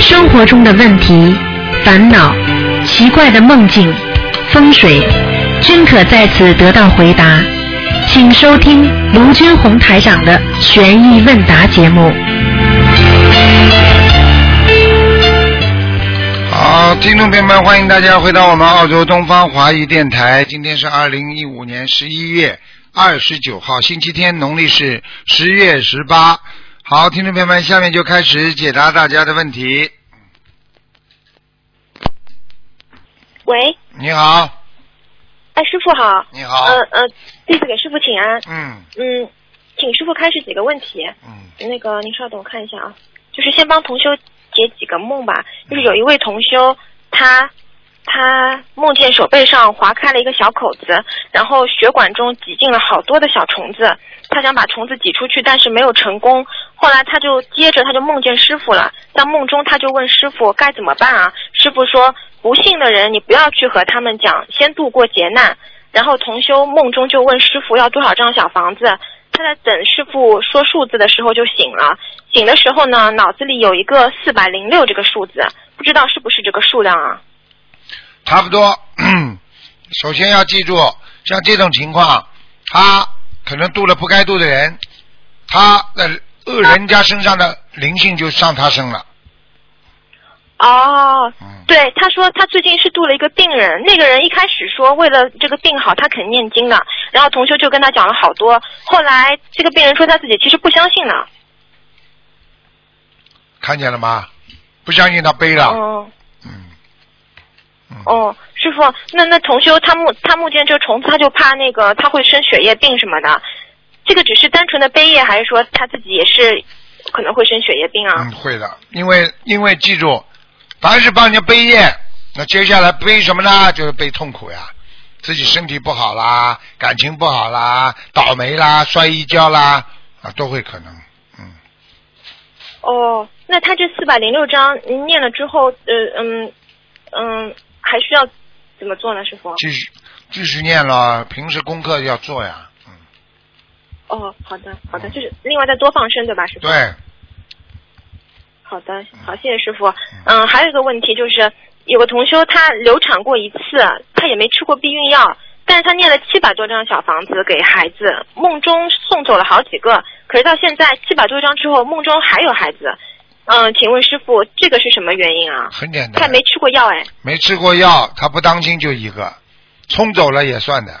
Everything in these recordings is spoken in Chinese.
生活中的问题、烦恼、奇怪的梦境、风水，均可在此得到回答。请收听卢军红台长的悬疑问答节目。好，听众朋友们，欢迎大家回到我们澳洲东方华语电台。今天是2015年11月29号，星期天，农历是10月18。好，听众朋友们，下面就开始解答大家的问题。喂，你好。哎，师傅好。你好。弟子给师傅请安。请师傅开始几个问题。那个，您稍等，我看一下啊。就是先帮同修解几个梦吧。就是有一位同修，他梦见手背上划开了一个小口子，然后血管中挤进了好多的小虫子，他想把虫子挤出去，但是没有成功。后来他就梦见师父了，在梦中他就问师父该怎么办啊？师父说，不信的人你不要去和他们讲，先度过劫难。然后同修梦中就问师父要多少张小房子，他在等师父说数字的时候就醒了。醒的时候呢，脑子里有一个406这个数字，不知道是不是这个数量啊？差不多。首先要记住，像这种情况，他可能度了不该度的人，他的恶人家身上的灵性就上他身了。哦，对，他说他最近是度了一个病人，那个人一开始说为了这个病好他肯念经的，然后同修就跟他讲了好多，后来这个病人说他自己其实不相信了。看见了吗？不相信他背了。师傅，那同修他目见这虫子，他就怕那个他会生血液病什么的，这个只是单纯的背业，还是说他自己也是可能会生血液病啊？会的，因为记住，凡是帮人家背业，那接下来背什么呢？就是背痛苦呀，自己身体不好啦，感情不好啦，倒霉啦，摔一跤啦，啊，都会可能。那他这406章念了之后，还需要怎么做呢，师傅？继续念了，平时功课要做呀。好的，就是另外再多放生，对吧，师傅？对。好的，好，谢谢师傅。还有一个问题，就是有个同修他流产过一次，他也没吃过避孕药，但是他念了700多张小房子给孩子，梦中送走了好几个，可是到现在700多张之后，梦中还有孩子。请问师傅，这个是什么原因啊？很简单，他没吃过药。没吃过药，他不当心就一个，冲走了也算的。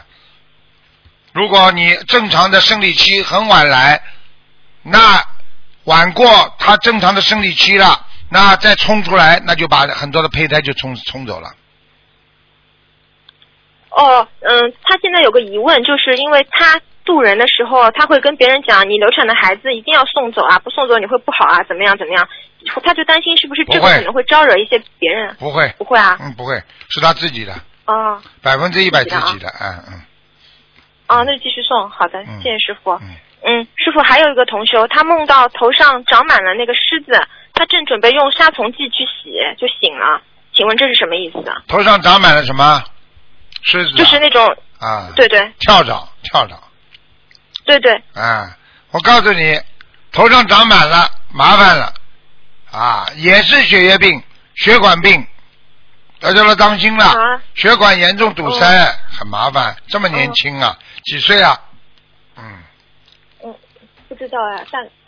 如果你正常的生理期很晚来，那晚过他正常的生理期了，那再冲出来，那就把很多的胚胎就冲走了。他现在有个疑问，就是因为他度人的时候，他会跟别人讲，你流产的孩子一定要送走啊，不送走你会不好啊，怎么样，他就担心是不是这个可能会招惹一些别人。不会啊。不会，是他自己的。100%自己的。那就继续送。好的，谢谢师傅。师傅，还有一个同修，他梦到头上长满了那个虱子，他正准备用杀虫剂去洗，就醒了。请问这是什么意思啊？头上长满了什么虱子？就是那种啊，对，跳蚤。对，我告诉你，头上长满了，麻烦了啊，也是血液病、血管病，大家都当心了。血管严重堵塞，很麻烦。这么年轻啊，几岁啊？不知道啊，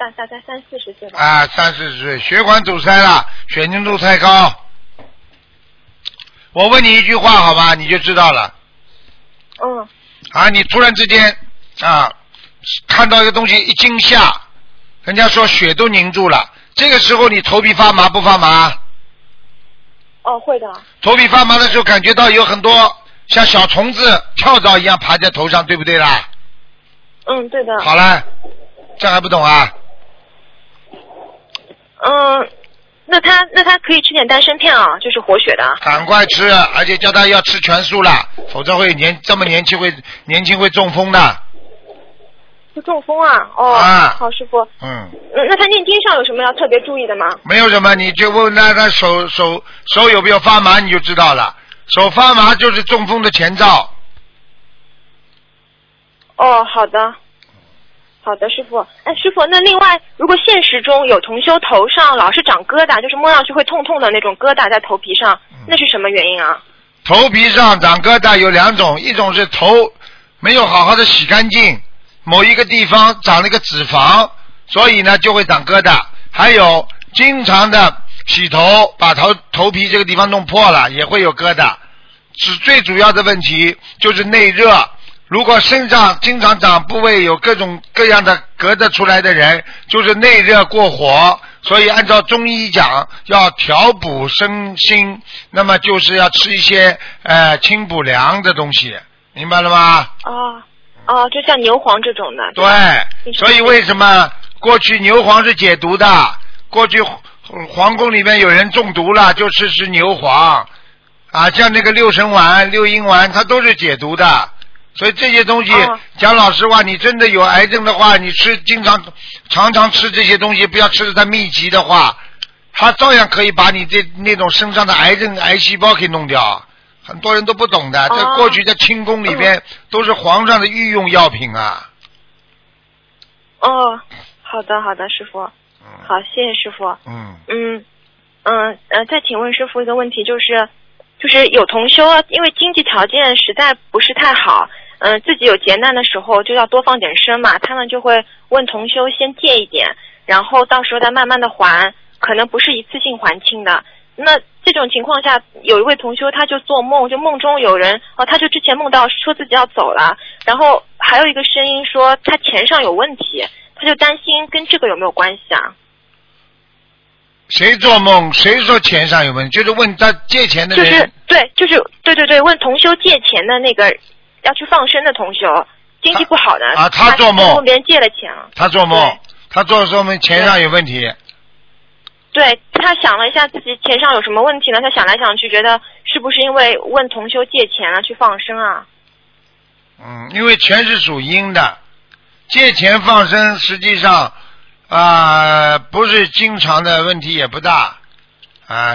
大概30-40岁吧。30-40岁，血管堵塞了，血凝度太高。我问你一句话好吧，你就知道了。你突然之间看到一个东西一惊吓，人家说血都凝住了，这个时候你头皮发麻不发麻？会的。头皮发麻的时候，感觉到有很多像小虫子、跳蚤一样爬在头上，对不对啦？对的。好了，这还不懂啊？那他可以吃点丹参片啊，就是活血的。赶快吃，而且叫他要吃全素了，否则会年轻会中风的。中风啊！好，师傅。那他念经上有什么要特别注意的吗？没有什么，你就问他手有没有发麻，你就知道了。手发麻就是中风的前兆。好的。好的，师傅。哎，师傅，那另外，如果现实中有同修头上老是长疙瘩，就是摸上去会痛痛的那种疙瘩在头皮上，那是什么原因啊？头皮上长疙瘩有两种，一种是头没有好好的洗干净，某一个地方长了一个脂肪，所以呢就会长疙瘩。还有经常的洗头，把头皮这个地方弄破了，也会有疙瘩。最主要的问题就是内热。如果身上经常长部位有各种各样的疙瘩出来的人，就是内热过火，所以按照中医讲要调补身心，那么就是要吃一些清补凉的东西，明白了吗？哦，就像牛黄这种的。对，所以为什么过去牛黄是解毒的，过去皇宫里面有人中毒了就吃牛黄啊，像那个六神丸、六阴丸，它都是解毒的。所以这些东西讲老实话，你真的有癌症的话，你经常吃这些东西，不要吃的太密集的话，它照样可以把你那种身上的癌症癌细胞给弄掉。很多人都不懂的，在过去在清宫里边都是皇上的御用药品啊。哦，好的，师傅。好，谢谢师傅。再请问师傅一个问题，就是有同修因为经济条件实在不是太好，自己有劫难的时候就要多放点生嘛，他们就会问同修先借一点，然后到时候再慢慢的还，可能不是一次性还清的。那这种情况下，有一位同修他就做梦，就梦中有人他就之前梦到说自己要走了，然后还有一个声音说他钱上有问题，他就担心跟这个有没有关系啊？谁做梦谁说钱上有问题，就是问他借钱的人，对，问同修借钱的那个要去放生的同修，经济不好的啊，他做梦问别人借了钱了，他做梦钱上有问题。对，他想了一下自己钱上有什么问题呢，他想来想去觉得是不是因为问同修借钱了去放生啊？因为钱是属阴的，借钱放生实际上不是经常的问题，也不大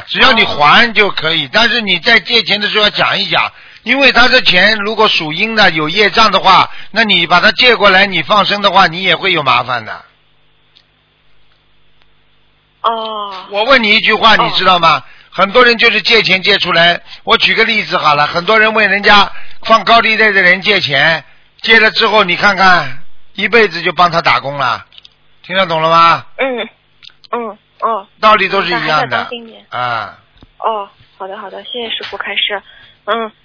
只要你还就可以。但是你在借钱的时候要讲一讲，因为他的钱如果属阴的有业障的话，那你把它借过来你放生的话，你也会有麻烦的。我问你一句话，你知道吗？很多人就是借钱借出来。我举个例子好了，很多人问人家放高利贷的人借钱，借了之后你看看一辈子就帮他打工了，听得懂了吗？道理都是一样的啊。好的，谢谢师傅开示。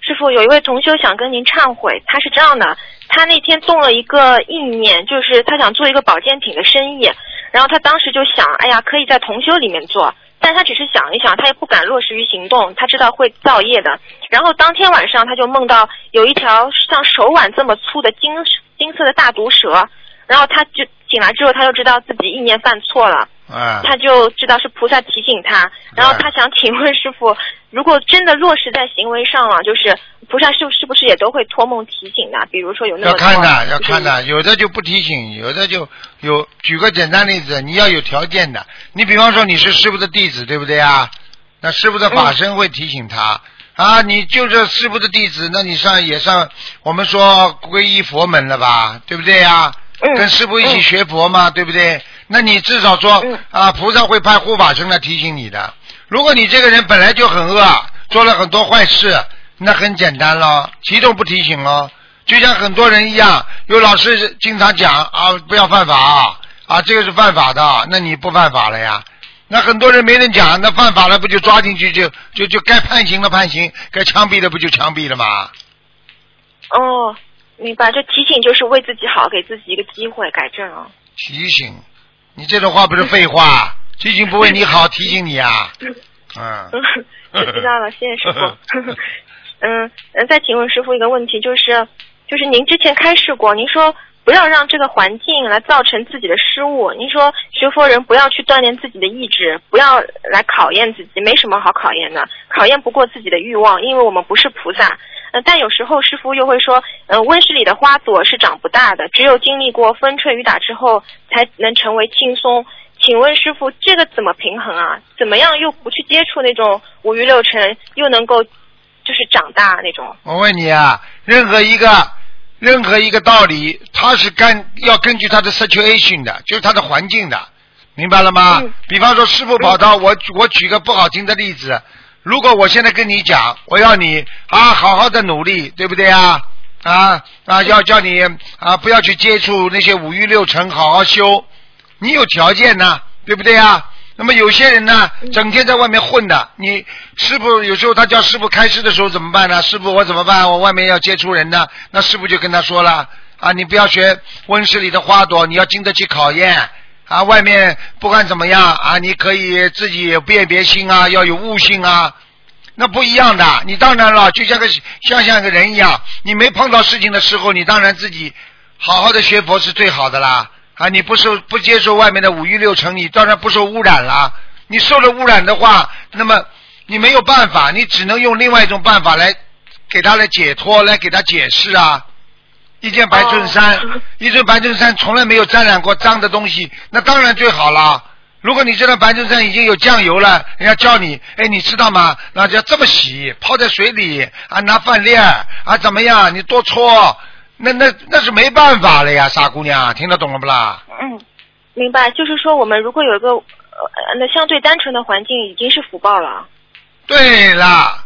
师傅，有一位同修想跟您忏悔，他是这样的，他那天动了一个意念，就是他想做一个保健品的生意，然后他当时就想，哎呀，可以在同修里面做，但他只是想一想，他也不敢落实于行动，他知道会造业的。然后当天晚上他就梦到有一条像手腕这么粗的金色的大毒蛇，然后他就醒来之后，他就知道自己意念犯错了，他就知道是菩萨提醒他。然后他想请问师父，如果真的落实在行为上了，就是菩萨是不是也都会托梦提醒的？比如说有那么多要看的，有的就不提醒，有的就有。举个简单例子，你要有条件的，你比方说你是师父的弟子，对不对啊？那师父的法身会提醒他你就是师父的弟子，那你也上我们说皈依佛门了吧，对不对啊？跟师父一起学佛嘛，对不对？那你至少说菩萨会派护法神来提醒你的。如果你这个人本来就很恶，做了很多坏事，那很简单了，其中不提醒了。就像很多人一样，有老师经常讲不要犯法这个是犯法的，那你不犯法了呀？那很多人没人讲，那犯法了不就抓进去，就该判刑了判刑，该枪毙了不就枪毙了吗？明白，这提醒就是为自己好，给自己一个机会改正啊。提醒，你这种话不是废话，提醒不为你好，提醒你啊。我知道了，谢谢师傅。再请问师傅一个问题，就是您之前开示过，您说不要让这个环境来造成自己的失误，您说学佛人不要去锻炼自己的意志，不要来考验自己，没什么好考验的，考验不过自己的欲望，因为我们不是菩萨。但有时候师父又会说，温室里的花朵是长不大的，只有经历过风吹雨打之后才能成为青松。请问师父，这个怎么平衡啊？怎么样又不去接触那种五欲六尘，又能够就是长大那种？我问你任何一个任何一个道理它是要根据它的 situation 的，就是它的环境的，明白了吗？比方说师父跑到我举个不好听的例子，如果我现在跟你讲我要你啊好好的努力，对不对啊？要叫你啊不要去接触那些五欲六尘，好好修，你有条件呢，对不对啊？那么有些人呢整天在外面混的，你师父有时候他叫师父开示的时候怎么办呢？师父我怎么办，我外面要接触人呢，那师父就跟他说了啊，你不要学温室里的花朵，你要经得起考验啊，外面不管怎么样啊，你可以自己有辨别心啊，要有悟性啊，那不一样的。你当然了就像个人一样，你没碰到事情的时候，你当然自己好好的学佛是最好的啦啊，你不接受外面的五欲六尘，你当然不受污染了。你受了污染的话，那么你没有办法，你只能用另外一种办法来给他来解脱，来给他解释啊。一件白衬衫，一件白衬衫从来没有沾染过脏的东西，那当然最好了。如果你这件白衬衫已经有酱油了，人家叫你，哎，你知道吗？那就要这么洗，泡在水里啊，拿饭粒啊，怎么样？你多搓。那是没办法了呀，傻姑娘，听得懂了不啦？嗯，明白。就是说，我们如果有一个那相对单纯的环境，已经是福报了。对啦，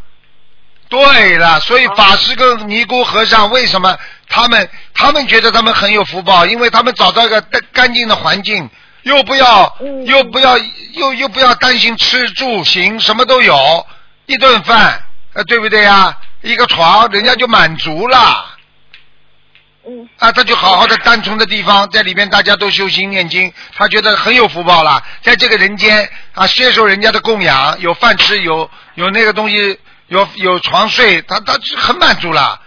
对啦。所以法师跟尼姑和尚为什么他们觉得他们很有福报？因为他们找到一个干净的环境，又不要担心吃住行，什么都有，一顿饭，对不对呀？一个床，人家就满足了。嗯啊，他就好好的单纯的地方，在里面大家都修心念经，他觉得很有福报了。在这个人间啊，接受人家的供养，有饭吃，有那个东西，有床睡，他很满足了。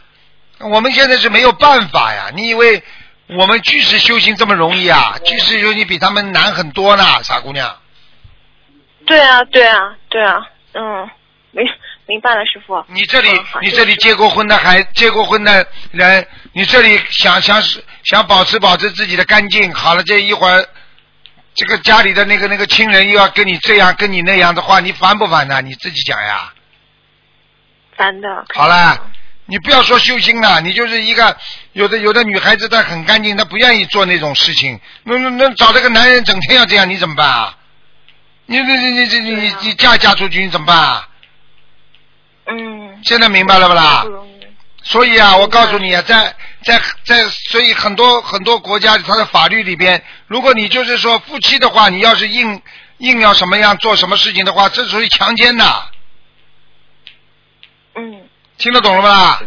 我们现在是没有办法呀，你以为我们居士修行这么容易啊？居士修行比他们难很多呢，傻姑娘。对啊，对啊，对啊，嗯，明白了，师傅。你这里结过婚的人，你这里想保持自己的干净，好了，这一会儿这个家里的那个亲人又要跟你这样跟你那样的话，你烦不烦呢？你自己讲呀。烦的。好了，你不要说修心了，你就是一个有的女孩子她很干净，她不愿意做那种事情，那找这个男人整天要这样，你怎么办啊？你嫁出去你怎么办啊？嗯，现在明白了不啦？所以啊，我告诉你啊，所以很多国家它的法律里边，如果你就是说夫妻的话，你要是硬要什么样做什么事情的话，这属于强奸的。嗯，听得懂了不啦？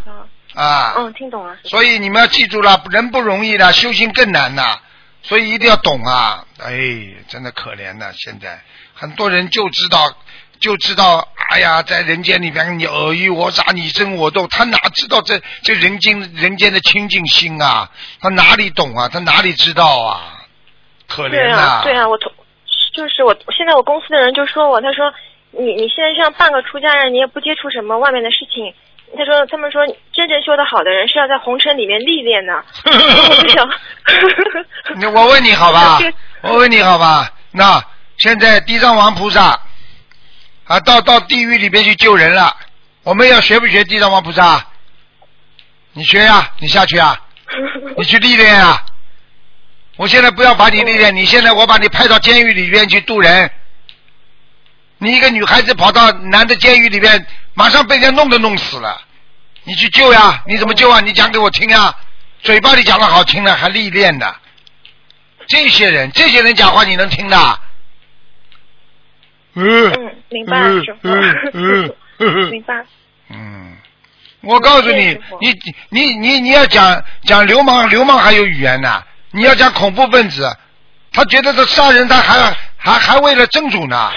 啊，嗯，听懂了。所以你们要记住了，人不容易的，修行更难的，所以一定要懂啊！哎，真的可怜呐，现在很多人就知道哎呀，在人间里边你尔虞我诈，你争我斗，他哪知道这人间的清净心啊，他哪里懂啊，他哪里知道啊，可怜啊。对啊，我现在我公司的人就说我，他说你现在像半个出家人，你也不接触什么外面的事情，他说他们说真正修得好的人是要在红尘里面历练的。我不想我问你好吧我问你好吧，那现在地藏王菩萨啊，到地狱里边去救人了，我们要学不学地藏王菩萨？你学呀，你下去啊，你去历练啊。我现在不要把你历练，你现在我把你派到监狱里边去渡人，你一个女孩子跑到男的监狱里边，马上被人家弄死了，你去救呀？你怎么救啊？你讲给我听呀，嘴巴里讲得好听了，还历练的，这些人讲话你能听的？明白了，师父。明白。嗯，我告诉你，你要讲流氓还有语言呢、啊。你要讲恐怖分子，他觉得他杀人，他还为了正主呢，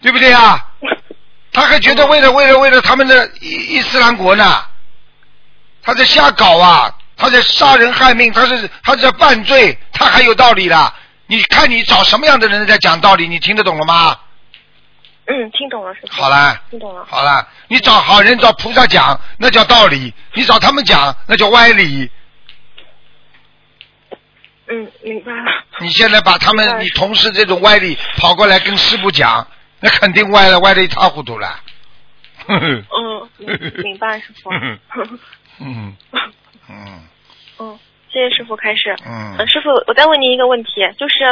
对不对啊？他还觉得为了他们的伊斯兰国呢，他在瞎搞啊，他在杀人害命，他是在犯罪，他还有道理啦。你看你找什么样的人在讲道理，你听得懂了吗？嗯，听懂了，师父。好了，听懂了。好了，你找好人找菩萨讲，那叫道理；你找他们讲，那叫歪理。嗯，明白了。你现在把你同事这种歪理跑过来跟师父讲，那肯定歪了，歪得一塌糊涂了。嗯，明白，师父。嗯。嗯，谢谢师傅开始。师傅，我再问您一个问题，就是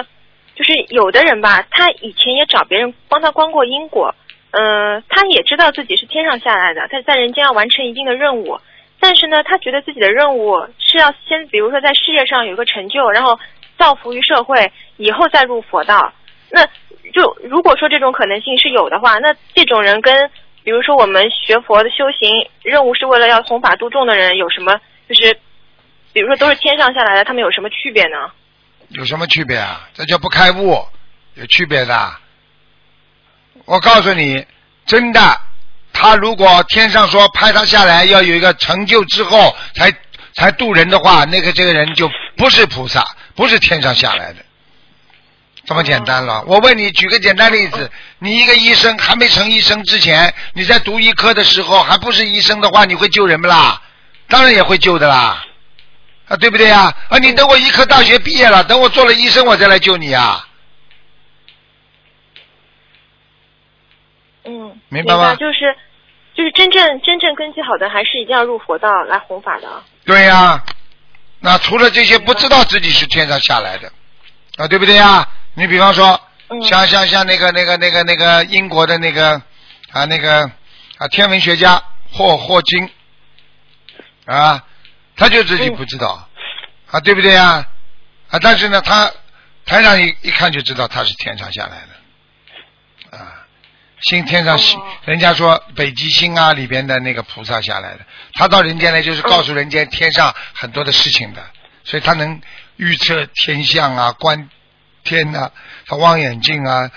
有的人吧，他以前也找别人帮他观过因果，他也知道自己是天上下来的，他在人间要完成一定的任务，但是呢，他觉得自己的任务是要先，比如说在事业上有一个成就，然后造福于社会，以后再入佛道。那就如果说这种可能性是有的话，那这种人跟比如说我们学佛的修行任务是为了要弘法度众的人有什么，就是比如说都是天上下来的，他们有什么区别呢？有什么区别啊？这叫不开悟，有区别的。我告诉你真的，他如果天上说拍他下来要有一个成就之后才度人的话，那个这个人就不是菩萨，不是天上下来的，这么简单了。我问你，举个简单例子，你一个医生还没成医生之前，你在读医科的时候还不是医生的话，你会救人不啦？当然也会救的啦，啊，对不对啊？啊，你等我医科大学毕业了，等我做了医生我再来救你啊。嗯，明白吗？就是真正根基好的，还是一定要入佛道来弘法的。对啊，那除了这些不知道自己是天上下来的啊，对不对啊？你比方说，像那个英国的那个天文学家霍金啊，他就自己不知道啊，对不对啊？啊，但是呢，他台上一看就知道他是天上下来的啊，新天上星，人家说北极星啊里边的那个菩萨下来的，他到人间来就是告诉人间天上很多的事情的，所以他能预测天象啊，观天啊，他望远镜啊，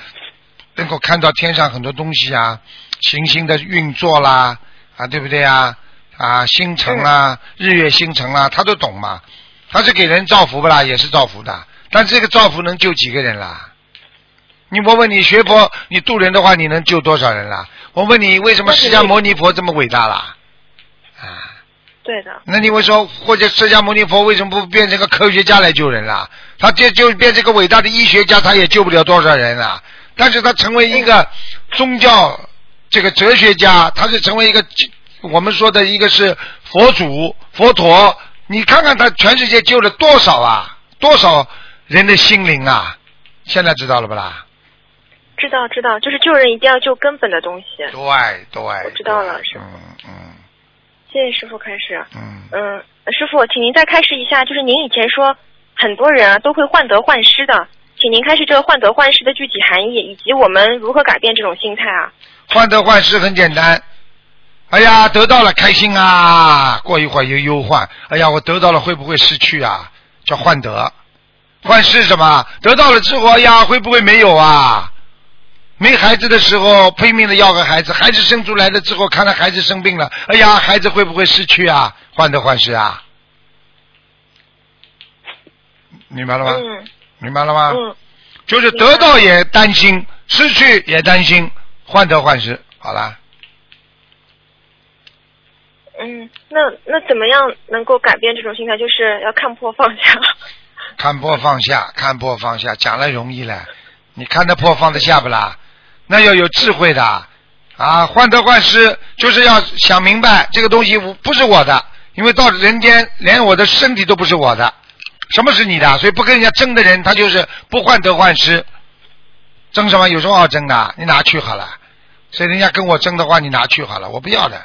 能够看到天上很多东西啊，行星的运作啦，啊，对不对啊？啊，星辰啊，日月星辰啊，他都懂嘛。他是给人造福不啦？也是造福的，但这个造福能救几个人啦？你我问你，学佛你度人的话，你能救多少人啦？我问你，为什么释迦牟尼佛这么伟大啦？啊？对的。那你会说，或者释迦牟尼佛为什么不变成个科学家来救人啦？他就变成个伟大的医学家，他也救不了多少人啦。但是他成为一个宗教这个哲学家，他是成为一个我们说的一个是佛祖佛陀，你看看他全世界救了多少啊，多少人的心灵啊！现在知道了不啦？知道，就是救人一定要救根本的东西。对，我知道了，是嗯。谢谢师傅开始。师傅，请您再开示一下，就是您以前说很多人啊都会患得患失的，请您开示这个患得患失的具体含义，以及我们如何改变这种心态啊。患得患失很简单，哎呀得到了开心啊，过一会儿又忧患，哎呀我得到了会不会失去啊，叫患得。患失什么？得到了之后，哎呀会不会没有啊？没孩子的时候拼命的要个孩子，孩子生出来了之后看到孩子生病了，哎呀孩子会不会失去啊？患得患失啊，明白了吗？明白了吗？就是得到也担心，失去也担心，患得患失。好了。那怎么样能够改变这种心态？就是要看破放下。看破放下讲来容易了，你看得破放得下不啦？那要有智慧的啊！患得患失就是要想明白，这个东西不是我的，因为到人间连我的身体都不是我的，什么是你的？所以不跟人家争的人，他就是不患得患失。争什么？有什么好争的？你拿去好了。所以人家跟我争的话，你拿去好了，我不要的。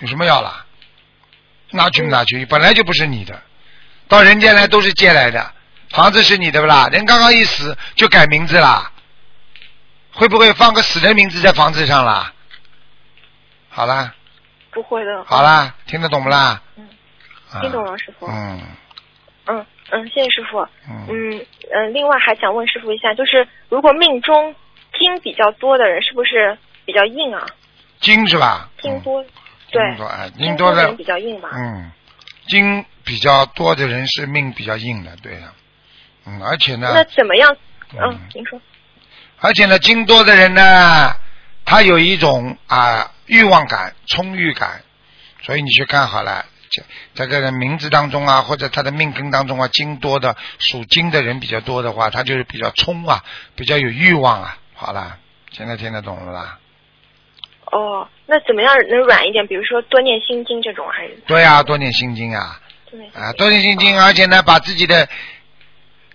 有什么要了？拿去，本来就不是你的，到人间来都是借来的。房子是你的不啦？人刚刚一死就改名字啦，会不会放个死人名字在房子上啦？好啦，不会的。好啦，听得懂不啦？听懂了，师傅。谢谢师傅。另外还想问师傅一下，就是如果命中金比较多的人，是不是比较硬啊？金是吧？金多，对，金多的人比较硬吧？金比较多的人是命比较硬的，对啊。而且呢，那怎么样？您说。而且呢，金多的人呢，他有一种欲望感、充裕感，所以你去看好了，这个名字当中啊，或者他的命根当中啊，金多的属金的人比较多的话，他就是比较冲啊，比较有欲望啊。好了，现在听得懂了啦。那怎么样能软一点？比如说多念心经这种还是？对啊，多念心经啊，对。啊，多念心经，而且呢，把自己的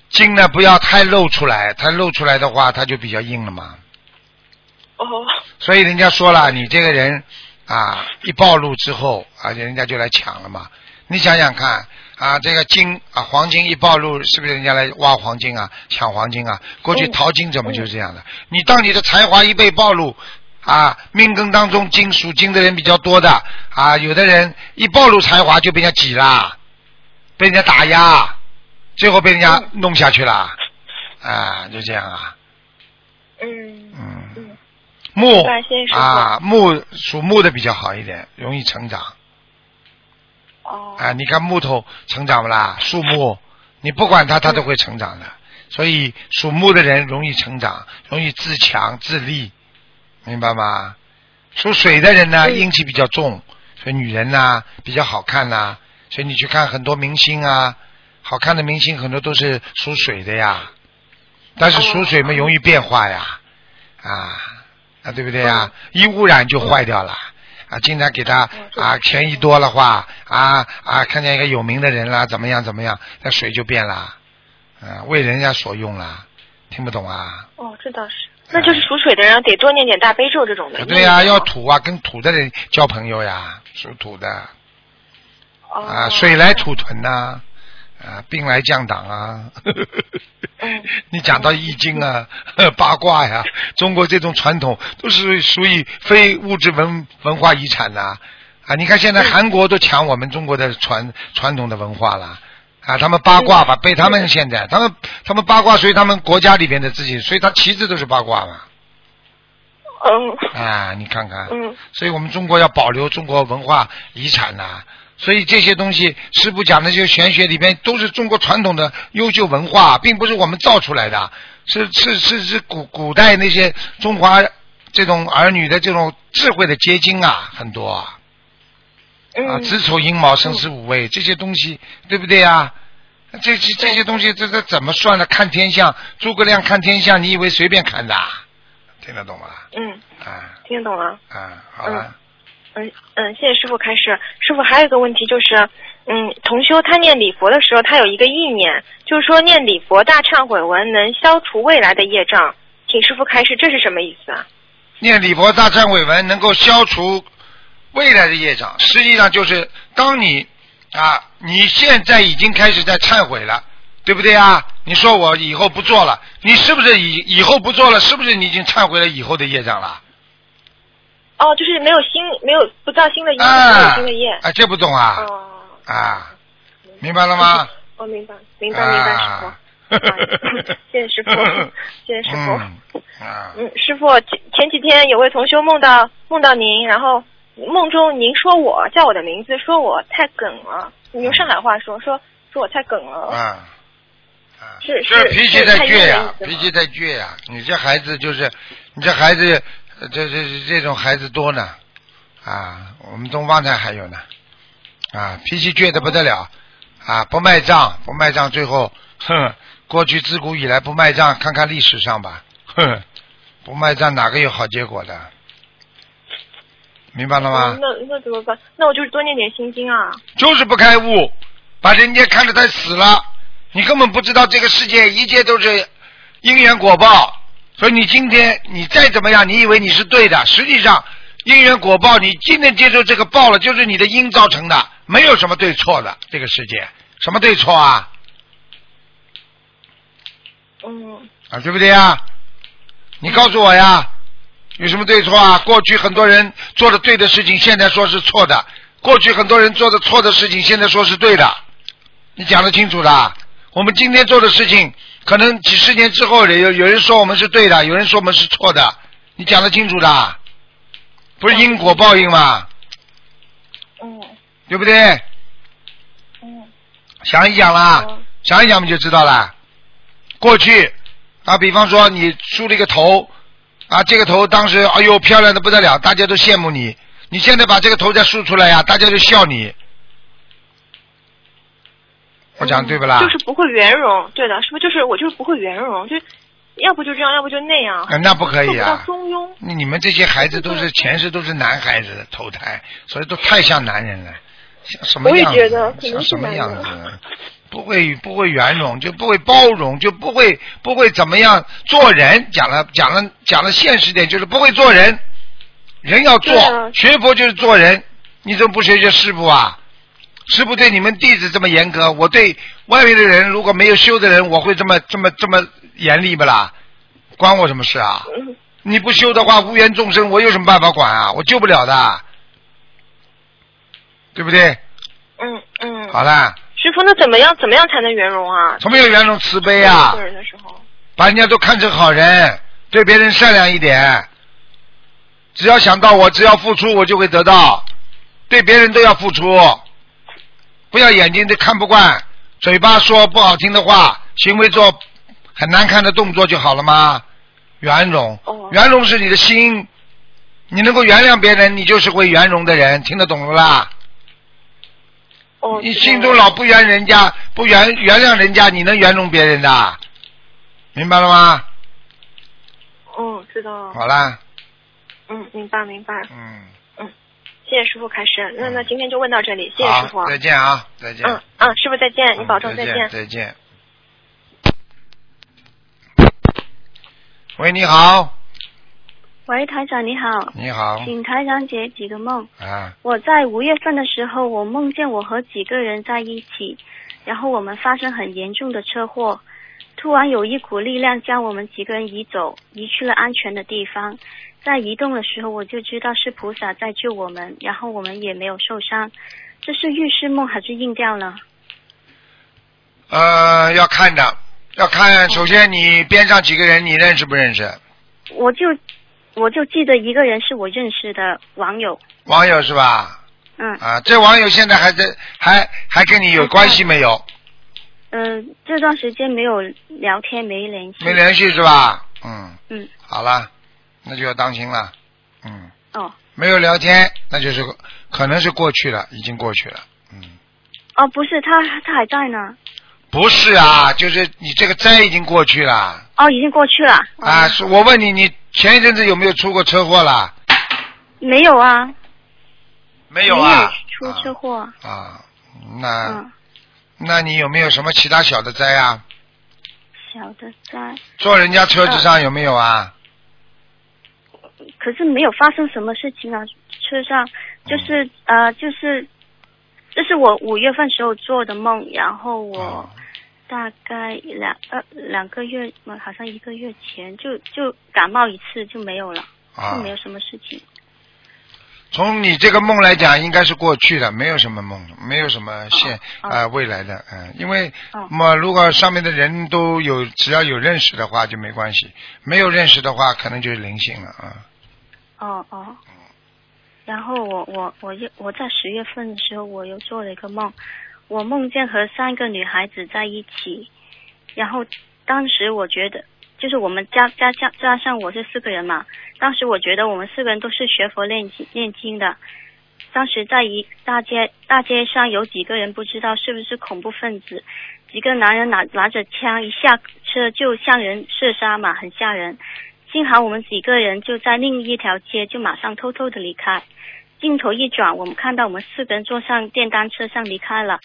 经呢不要太露出来，太露出来的话，它就比较硬了嘛。哦。所以人家说了，你这个人啊，一暴露之后，而且人家就来抢了嘛。你想想看啊，这个金啊，黄金一暴露，是不是人家来挖黄金啊，抢黄金啊？过去淘金怎么就是这样的？你当你的才华一被暴露啊，命根当中金属金的人比较多的啊，有的人一暴露才华就被人家挤啦，被人家打压，最后被人家弄下去啦，啊，就这样啊。嗯。木啊，木属木的比较好一点，容易成长。啊，你看木头成长不啦？树木，你不管它，它都会成长的。所以属木的人容易成长，容易自强自立，明白吗？属水的人呢，阴气比较重，所以女人呐比较好看呐。所以你去看很多明星啊，好看的明星很多都是属水的呀。但是属水嘛，容易变化呀，啊，对不对呀？一污染就坏掉了。啊，经常给他啊，钱一多的话啊，看见一个有名的人啦，怎么样，那水就变了，啊，为人家所用啦，听不懂啊？哦，这倒是，那就是属水的人得多念点大悲咒这种的。对呀，要土啊，跟土的人交朋友呀，属土的。哦。啊，水来土屯呐，啊，兵来将挡啊。你讲到易经啊、八卦呀、中国这种传统都是属于非物质文化遗产呐、啊，你看现在韩国都抢我们中国的传统的文化了啊，他们八卦吧，被他们现在他们八卦属于他们国家里边的自己，所以他旗帜都是八卦嘛。啊，你看看，所以我们中国要保留中国文化遗产呐、啊。所以这些东西，师父讲的这些玄学里边，都是中国传统的优秀文化，并不是我们造出来的，是古代那些中华这种儿女的这种智慧的结晶啊，很多啊。子丑寅卯辰巳午未这些东西，对不对啊？这些东西，这怎么算呢？看天象，诸葛亮看天象，你以为随便看的？听得懂吗？啊，听懂了。啊，好了。谢谢师父开示。师父还有一个问题就是，同修他念礼佛的时候，他有一个意念，就是说念礼佛大忏悔文能消除未来的业障，请师父开示，这是什么意思啊？念礼佛大忏悔文能够消除未来的业障，实际上就是当你现在已经开始在忏悔了，对不对啊？你说我以后不做了，你是不是以后不做了？是不是你已经忏悔了以后的业障了？哦，就是没有不造新的业，没有新的业。啊，这不懂啊！哦、啊，明白了吗？我、明白，师傅、谢谢师傅，谢谢师傅。师傅前几天有位同修梦到您，然后梦中您说我叫我的名字，说我太梗了，你用上海话说我太梗了。是脾气太倔呀、啊，脾气太倔呀、啊！你这孩子。这种孩子多呢，啊，我们东方台还有呢，啊，脾气倔得不得了，啊，不卖账，最后，过去自古以来不卖账，看看历史上吧，不卖账哪个有好结果的？明白了吗？那怎么办？那我就是多念点心经啊。就是不开悟，把人家看得太死了，你根本不知道这个世界一切都是因缘果报。所以你今天你再怎么样，你以为你是对的，实际上因缘果报，你今天接受这个报了，就是你的因造成的，没有什么对错的。这个世界什么对错啊？啊，对不对啊？你告诉我呀，有什么对错啊？过去很多人做的对的事情，现在说是错的；过去很多人做的错的事情，现在说是对的。你讲得清楚的。我们今天做的事情，可能几十年之后有人说我们是对的，有人说我们是错的，你讲得清楚的，不是因果报应吗？对不对？想一想啦，想一想我们就知道了。过去啊，比方说你梳了一个头啊，这个头当时哎呦漂亮的不得了，大家都羡慕你。你现在把这个头再梳出来呀、大家就笑你。我讲对不啦？就是不会圆融，对的，是不是？就是我就是不会圆融，就要不就这样，要不就那样。那不可以啊！中庸。你们这些孩子都是前世都是男孩子投胎，所以都太像男人了。什么样子？我也觉得肯定是男的。什么样子？不会圆融，就不会包容，就不会怎么样做人。讲了现实点，就是不会做人。人要做，学佛就是做人。你怎么不学学师父啊？师父对你们弟子这么严格，我对外面的人如果没有修的人，我会这么严厉不啦？关我什么事啊？你不修的话，无缘众生，我有什么办法管啊？我救不了的，对不对？嗯嗯。好啦。师父，那怎么样才能圆融啊？怎么有圆融慈悲啊？做人的时候，把人家都看成好人，对别人善良一点。只要想到我，只要付出，我就会得到。对别人都要付出，不要眼睛都看不惯，嘴巴说不好听的话，行为做很难看的动作就好了吗？圆融，圆融是你的心，你能够原谅别人，你就是会圆融的人，听得懂了啦？哦，你心中老不原人家，不原谅人家，你能圆融别人的，明白了吗？哦，知道了。好啦。嗯，明白。嗯，谢谢师傅开始。那今天就问到这里，谢谢师傅。再见啊，再见。师傅再见，你保重，再见。再见。喂，你好。喂，台长，你好。你好。请台长解几个梦。啊。我在5月份的时候，我梦见我和几个人在一起，然后我们发生很严重的车祸。突然有一股力量将我们几个人移走，移去了安全的地方。在移动的时候，我就知道是菩萨在救我们，然后我们也没有受伤。这是预示梦还是应调呢？要看的，要看。首先你边上几个人你认识不认识？我就记得一个人是我认识的网友。网友是吧？嗯。啊，这网友现在还跟你有关系没有？这段时间没有聊天，没联系。没联系是吧？嗯。嗯。好了，那就要当心了。嗯。哦。没有聊天，那就是可能是过去了，已经过去了。嗯。哦，不是，他还在呢。不是啊，就是你这个灾已经过去了。哦，已经过去了。啊，是我问你，你前一阵子有没有出过车祸啦？没有啊。没有啊。没有出车祸。啊，那你有没有什么其他小的灾啊？小的灾。坐人家车子上有没有啊？可是没有发生什么事情啊，车上就是这是我5月份时候做的梦，然后我大概两个月，好像1个月前就感冒一次就没有了，就没有什么事情。从你这个梦来讲，应该是过去的，没有什么梦，没有什么未来的，因为如果上面的人都有，只要有认识的话就没关系，没有认识的话可能就是灵性了啊。哦。然后我在10月份的时候，我又做了一个梦，我梦见和3个女孩子在一起，然后当时我觉得，就是我们加上我是4个人嘛，当时我觉得我们4个人都是学佛念经的，当时在一大街上有几个人不知道是不是恐怖分子，几个男人拿着枪一下车就向人射杀嘛，很吓人。幸好我们几个人就在另一条街，就马上偷偷的离开。镜头一转，我们看到我们4个人坐上电单车上离开了。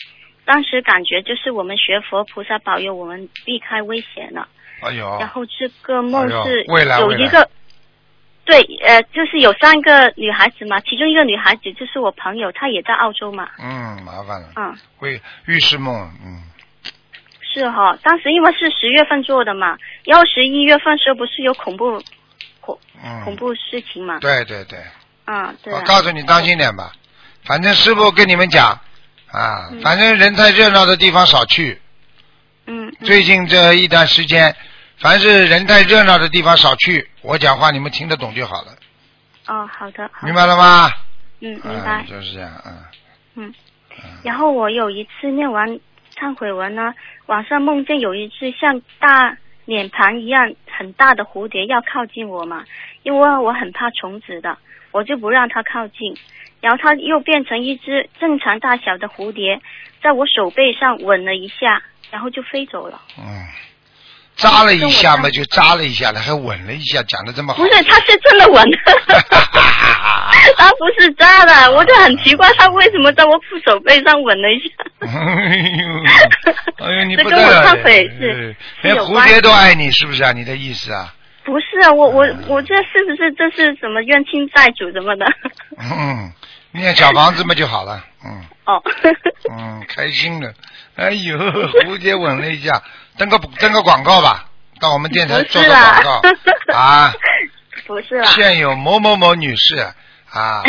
当时感觉就是我们学佛，菩萨保佑我们避开危险了。哎呦！然后这个梦是有一个，对，就是有3个女孩子嘛，其中一个女孩子就是我朋友，她也在澳洲嘛。嗯，麻烦了。嗯。会预示梦，嗯。是哈，当时因为是10月份做的嘛，然后11月份时候不是有恐怖事情嘛？对。啊，对啊。我告诉你，当心点吧。反正师父跟你们讲啊，反正人太热闹的地方少去。嗯。最近这一段时间，凡是人太热闹的地方少去。我讲话你们听得懂就好了。哦，好的。明白了吗？嗯，明白。就是这样，嗯。然后我有一次念完忏悔文呢，晚上梦见有一只像大脸盘一样很大的蝴蝶要靠近我嘛，因为我很怕虫子的，我就不让它靠近，然后它又变成一只正常大小的蝴蝶，在我手背上吻了一下，然后就飞走了。嗯，扎了一下嘛，就扎了一下了，还吻了一下，讲得这么好。不是，他是真的吻的，他不是扎的，我就很奇怪，他为什么在我副手背上吻了一下？哎呦，你不得了！这跟我忏悔是连蝴蝶都爱你，是不是啊？你的意思啊？不是啊，我这是不是这是什么冤亲债主什么的？嗯，念小房子嘛就好了，嗯。哦。嗯，开心的。哎呦，蝴蝶吻了一下。登个广告吧，到我们电台做个广告啊！不是了，现有某某某女士啊，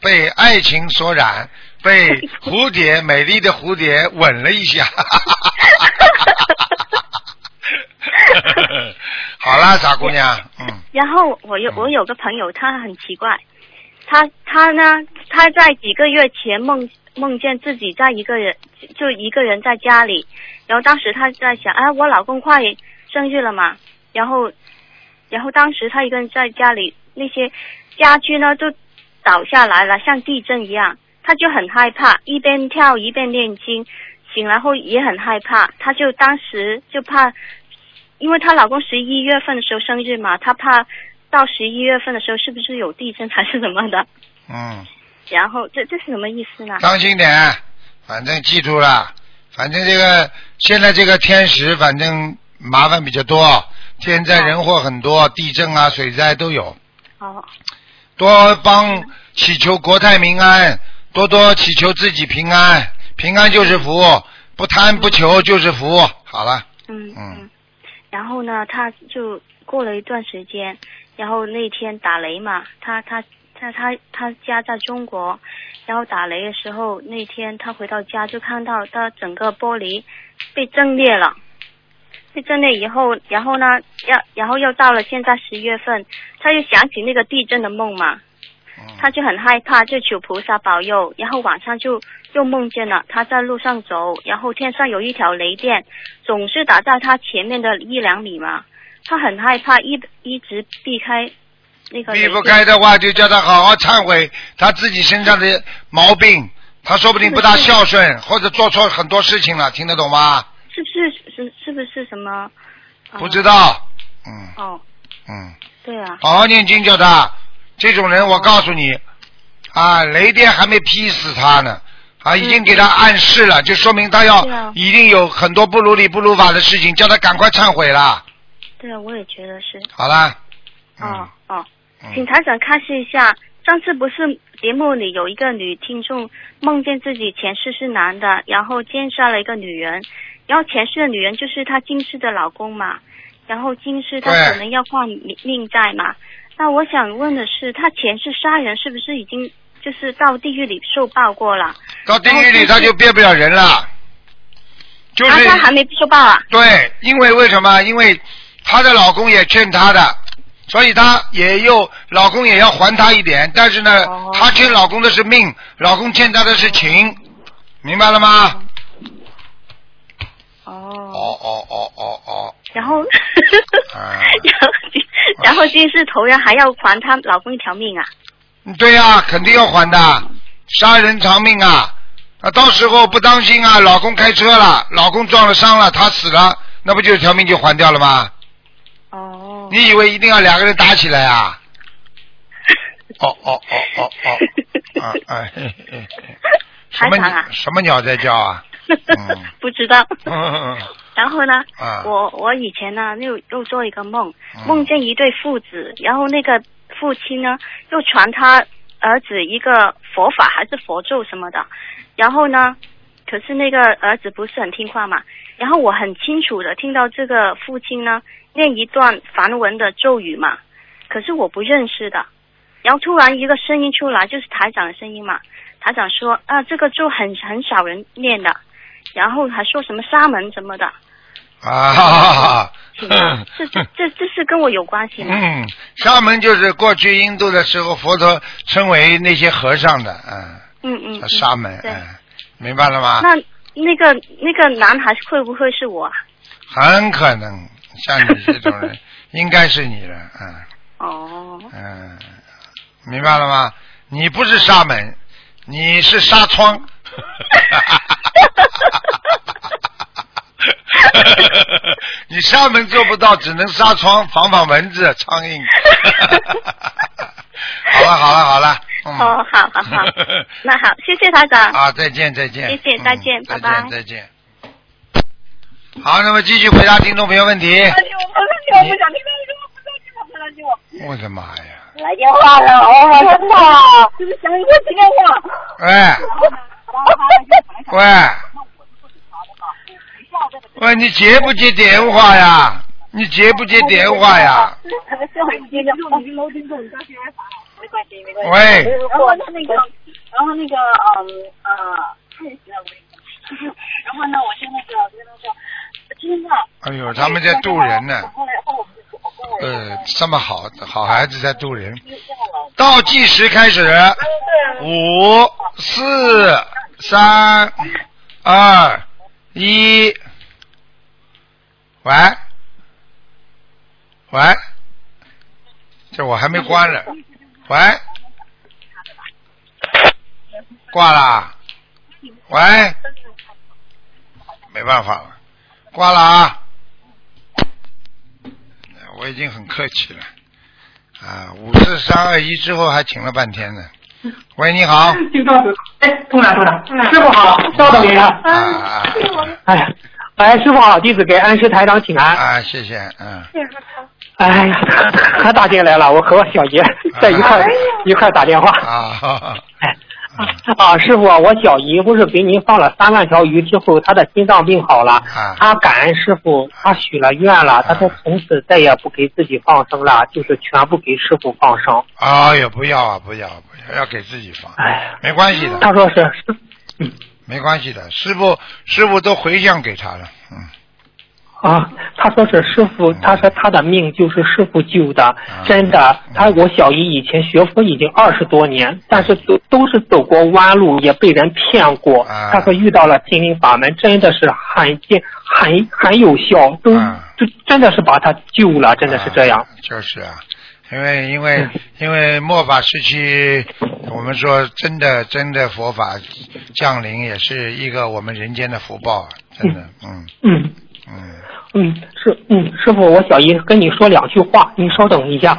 被爱情所染，被蝴蝶美丽的蝴蝶吻了一下。好啦，傻姑娘，嗯。然后我有个朋友，他很奇怪，他呢，他在几个月前梦见自己在一个人在家里，然后当时他在想，哎，我老公快生日了嘛，然后当时他一个人在家里，那些家具呢都倒下来了，像地震一样，他就很害怕，一边跳一边念经，醒来后也很害怕，他就当时就怕，因为他老公11月份的时候生日嘛，他怕到11月份的时候是不是有地震还是什么的，嗯。然后这是什么意思呢？当心点，反正记住了，反正这个现在这个天时，反正麻烦比较多，天灾人祸很多，地震啊、水灾都有。哦。多帮祈求国泰民安，多多祈求自己平安，平安就是福，不贪不求就是福。好了。嗯。然后呢，他就过了一段时间，然后那天打雷嘛，他家在中国，然后打雷的时候，那天他回到家就看到他整个玻璃被震裂了，被震裂以后，然后呢，然后又到了现在10月份，他又想起那个地震的梦嘛，他就很害怕，就求菩萨保佑，然后晚上就又梦见了他在路上走，然后天上有一条雷电，总是打在他前面的1-2米嘛，他很害怕，一直避开。避不开的话，就叫他好好忏悔他自己身上的毛病，他说不定不大孝顺，或者做错很多事情了，听得懂吗？是不是什么？不知道，嗯。哦。嗯。对啊。好好念经叫他，这种人我告诉你，啊，雷电还没劈死他呢，啊，已经给他暗示了，就说明他要一定有很多不如理不如法的事情，叫他赶快忏悔了。对啊，我也觉得是。好啦。哦。请台长开示一下，上次不是节目里有一个女听众梦见自己前世是男的，然后奸杀了一个女人，然后前世的女人就是她今世的老公嘛，然后今世她可能要还命债嘛。那我想问的是，她前世杀人是不是已经就是到地狱里受报过了？到地狱里她就变不了人了，就是她还没受报啊？对，因为为什么？因为她的老公也劝她的。所以她也有老公也要还她一点，但是呢，她欠老公的是命，老公欠她的是情，明白了吗？哦。然后今世投人还要还她老公一条命啊？对啊，肯定要还的，杀人偿命啊！啊，到时候不当心啊，老公开车了，老公撞了伤了，她死了，那不就条命就还掉了吗？哦，你以为一定要两个人打起来啊？哦，啊哎，什么鸟在叫啊？不知道。然后呢，我以前呢又做一个梦，梦见一对父子，然后那个父亲呢又传他儿子一个佛法还是佛咒什么的，然后呢，可是那个儿子不是很听话嘛，然后我很清楚的听到这个父亲呢念一段梵文的咒语嘛，可是我不认识的。然后突然一个声音出来，就是台长的声音嘛。台长说啊，这个咒很少人念的，然后还说什么沙门什么的。啊，这是跟我有关系吗？嗯，沙门就是过去印度的时候佛陀称为那些和尚的，沙门，明白了吗？那个男孩会不会是我啊？很可能。像你这种人，应该是你了，明白了吗？你不是沙门，你是纱窗。你纱门做不到，只能纱窗防防蚊子苍蝇。好了好了好了、嗯、哦好好好那好，谢谢台长啊，再见再见，谢谢再见、嗯、拜拜再见。好，那么继续回答听众朋友问题。我不想听到，不想听我。我的妈呀！来电话了，哦，真的，是不是想一个接电话？喂，喂，喂，你接不接电话呀？你接不接电话呀？喂，然后那个，然后呢，我现在就。哎呦，他们在渡人呢、啊。这么好好孩子在渡人。倒计时开始，5、4、3、2、1。喂，喂，这我还没关呢。喂，挂了。喂，没办法了。挂了啊！我已经很客气了啊！5、4、3、2、1之后还请了半天呢。喂，你好。通长，师傅好，稍等一下。师傅好，弟子给安师台长请安。啊，谢谢，嗯。哎呀，他打进来了，我和我小姨在一块打电话。啊。哎。啊，师傅，我小姨不是给您放了3万条鱼之后，她的心脏病好了，她感恩师傅，她许了愿了，她说从此再也不给自己放生了，就是全部给师傅放生。哎呀，不要，要给自己放，没关系的。她说是，没关系的，师傅都回向给她了，嗯。啊，他说是师父，他说他的命就是师父救的，真的。我小姨以前学佛已经20多年，但是都是走过弯路，也被人骗过。他说遇到了心灵法门，真的是很有效，都真的是把他救了，真的是这样。就是啊，因为末法时期，我们说真的佛法降临，也是一个我们人间的福报，真的，师傅，我小姨跟你说2句话，您稍等一下。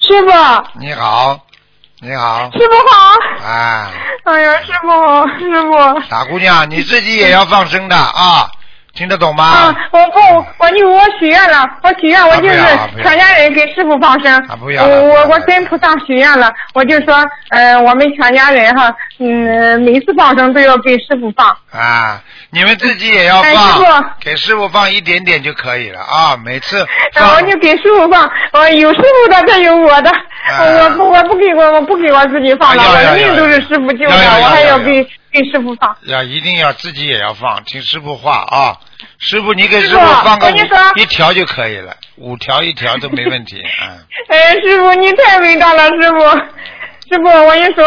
师傅。你好。师傅好。哎呀，师傅。傻姑娘，你自己也要放生的啊，听得懂吗？我许愿了，我就是全家人给师傅放生。我跟菩萨许愿了，我就说，我们全家人哈，每次放生都要给师傅放。啊，你们自己也要放，给师傅放一点点就可以了啊，每次放。我就给师傅放，有师傅的，再有我的，我不给我自己放了，我的命都是师傅救的，我还要给师傅放。要一定要自己也要放，听师傅话啊。师傅，你给师傅放个1条就可以了，5条1条都没问题啊。师傅你太伟大了，师傅，我跟你说，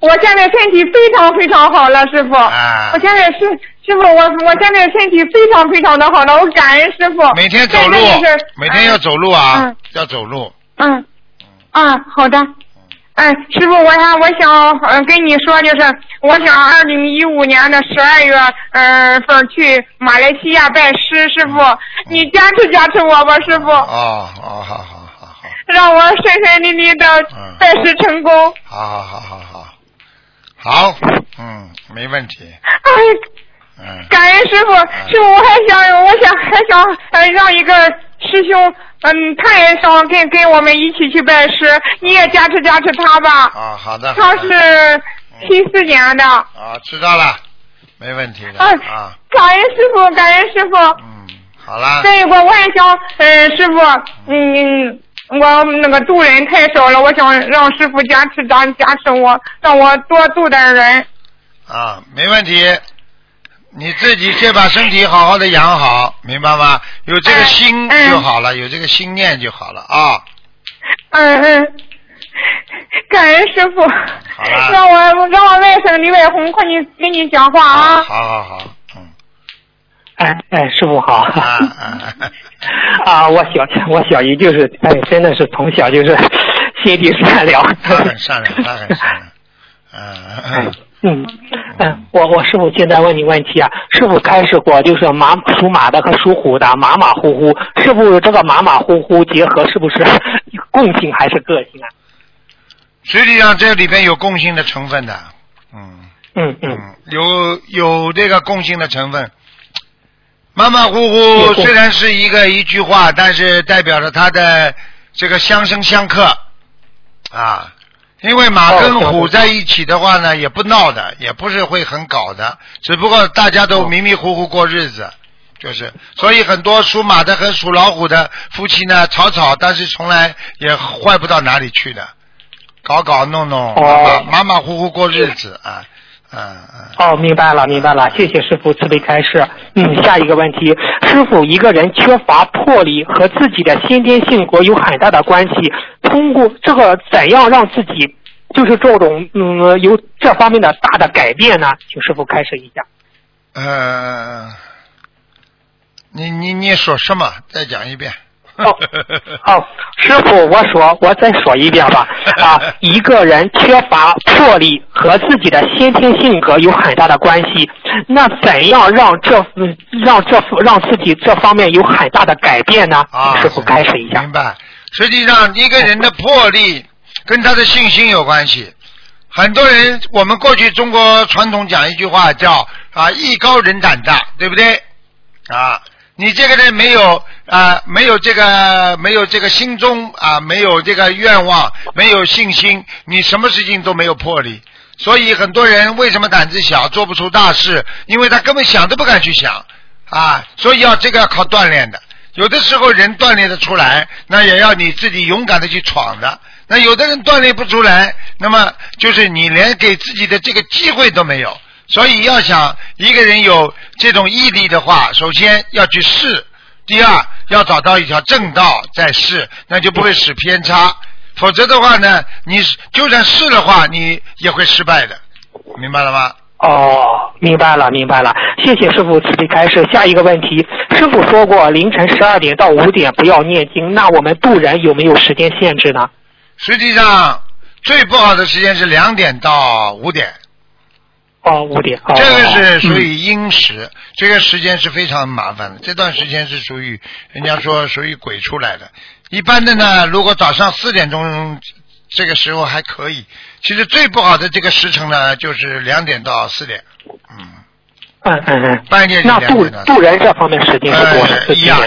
我现在身体非常非常好了，师傅。我现在是师傅，我现在身体非常非常的好了，我感恩师傅。每天走路，每天要走路啊，要走路。好的。师傅，我想跟你说，就是我想2015年的12月份去马来西亚拜师，师傅，你加持加持我吧，师傅。好。让我顺利的拜师成功。好，没问题。感恩师傅，师傅，我还想让一个师兄，他也想跟我们一起去拜师，你也加持加持他吧。好的。他是74年的。知道了，没问题的。感恩师傅。好了。再一个，我也想，师傅，我那个渡人太少了，我想让师傅加持我，让我多渡点人。没问题。你自己先把身体好好的养好，明白吗？有这个心就好了，有这个心念就好了啊。感恩师傅。好了。让我外甥李伟红快点跟你讲话啊。好。师傅好。我小姨就是，真的是从小就是心地善良。他很善良。我师傅现在问你问题啊，师傅开始过就是属马的和属虎的马马虎虎，师傅这个马马虎虎结合是不是共性还是个性啊？实际上这里边有共性的成分的，有这个共性的成分。马马虎虎虽然是一句话，但是代表着它的这个相生相克啊。因为马跟虎在一起的话呢，也不闹的，也不是会很搞的，只不过大家都迷迷糊糊过日子，就是所以很多属马的和属老虎的夫妻呢吵，但是从来也坏不到哪里去的，搞弄弄，马马虎虎过日子啊。明白了，谢谢师傅慈悲开示。下一个问题，师傅，一个人缺乏魄力和自己的先天性格有很大的关系，通过这个怎样让自己就是这种有这方面的大的改变呢？请师傅开示一下。你说什么？再讲一遍。师傅，我再说一遍吧。一个人缺乏魄力和自己的先天性格有很大的关系，那怎样让自己这方面有很大的改变呢？师傅开始一下。明白。实际上，一个人的魄力跟他的信心有关系。很多人，我们过去中国传统讲一句话叫艺高人胆大，对不对？你这个人没有这个心中没有这个愿望，没有信心，你什么事情都没有魄力。所以很多人为什么胆子小，做不出大事？因为他根本想都不敢去想所以要靠锻炼的。有的时候人锻炼的出来，那也要你自己勇敢的去闯的。那有的人锻炼不出来，那么就是你连给自己的这个机会都没有。所以要想一个人有这种毅力的话，首先要去试，第二要找到一条正道再试，那就不会使偏差，否则的话呢，你就算试的话你也会失败的，明白了吗？明白了，谢谢师父慈悲开示。下一个问题，师父说过凌晨12点到5点不要念经，那我们度人有没有时间限制呢？实际上最不好的时间是2点到5点。5点，这个是属于阴时，这个时间是非常麻烦的。这段时间是属于人家说属于鬼出来的。一般的呢，如果早上4点钟这个时候还可以，其实最不好的这个时辰呢，就是2点到4点。半夜那渡人这方面时间是多少？一样，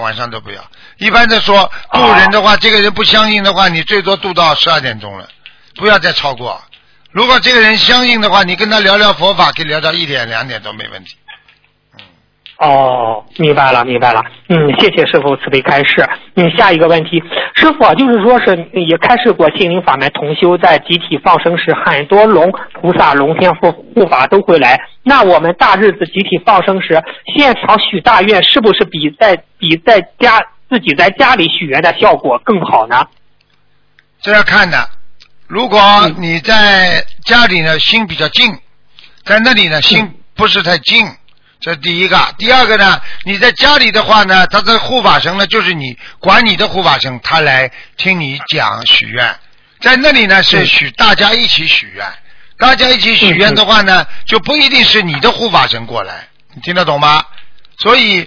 晚上都不要。一般的说渡人的话，这个人不相信的话，你最多渡到12点钟了，不要再超过。如果这个人相应的话，你跟他聊聊佛法，可以聊到1点2点都没问题。明白了。谢谢师父慈悲开示。下一个问题，师父就是说是也开示过心灵法门同修在集体放生时，很多龙菩萨、龙天护法都会来。那我们大日子集体放生时，现场许大愿是不是比自己在家里许愿的效果更好呢？这要看的。如果你在家里呢，心比较静，在那里呢心不是太静，这是第一个。第二个呢，你在家里的话呢，他的护法神呢就是你管你的护法神，他来听你讲许愿。在那里呢是大家一起许愿，大家一起许愿的话呢，就不一定是你的护法神过来，你听得懂吗？所以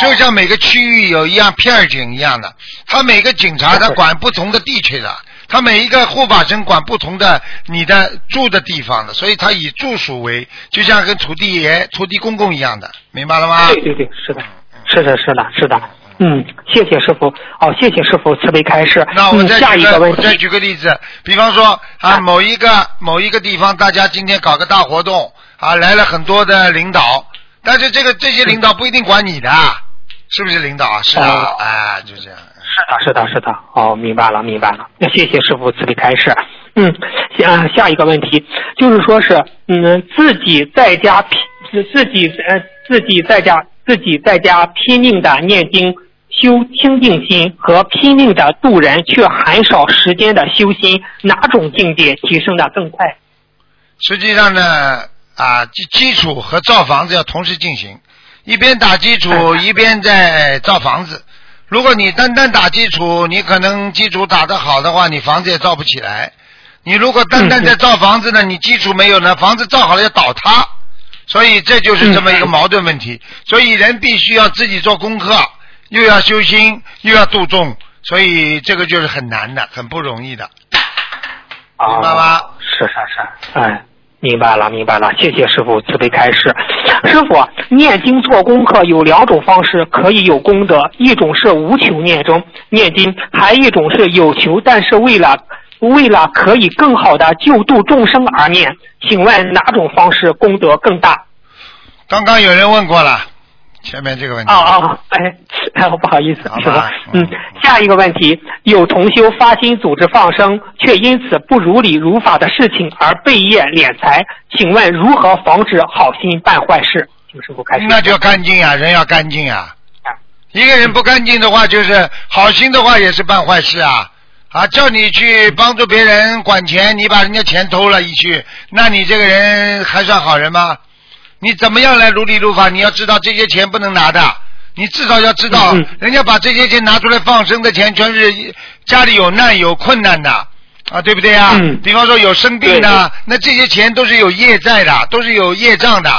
就像每个区域有一样片警一样的，他每个警察他管不同的地区的，他每一个护法神管不同的你的住的地方的，所以他以住属为，就像跟土地公公一样的，明白了吗？对，是的。谢谢师父。谢谢师父慈悲开示。那我再下一个问题，我再举个例子，比方说某一个地方，大家今天搞个大活动来了很多的领导，但是这些领导不一定管你的，是不是领导？是啊，就这样。是的。明白了。谢谢师父慈悲开示。下一个问题就是说是自己在家拼命的念经修清净心和拼命的度人却很少时间的修心，哪种境界提升的更快？实际上呢基础和造房子要同时进行，一边打基础一边在造房子。如果你单单打基础，你可能基础打得好的话，你房子也造不起来。你如果单单在造房子呢，你基础没有呢，房子造好了要倒塌，所以这就是这么一个矛盾问题。所以人必须要自己做功课，又要修心，又要度众，所以这个就是很难的，很不容易的。明白吗？哦、是，哎。明白了，谢谢师父慈悲开示。师父，念经做功课有两种方式可以有功德，一种是无求念中念经，还一种是有求，但是为了可以更好的救度众生而念。请问哪种方式功德更大？刚刚有人问过了前面这个问题。不好意思，好吧。下一个问题，有同修发心组织放生，却因此不如理如法的事情而被业敛财，请问如何防止好心办坏事？请师父开始。那就干净啊，人要干净啊。一个人不干净的话，就是好心的话也是办坏事啊。啊，叫你去帮助别人管钱，你把人家钱偷了一去，那你这个人还算好人吗？你怎么样来如理如法？你要知道这些钱不能拿的，你至少要知道，人家把这些钱拿出来放生的钱，全是家里有难有困难的啊，对不对啊？比方说有生病的，那这些钱都是有业债的，都是有业障的。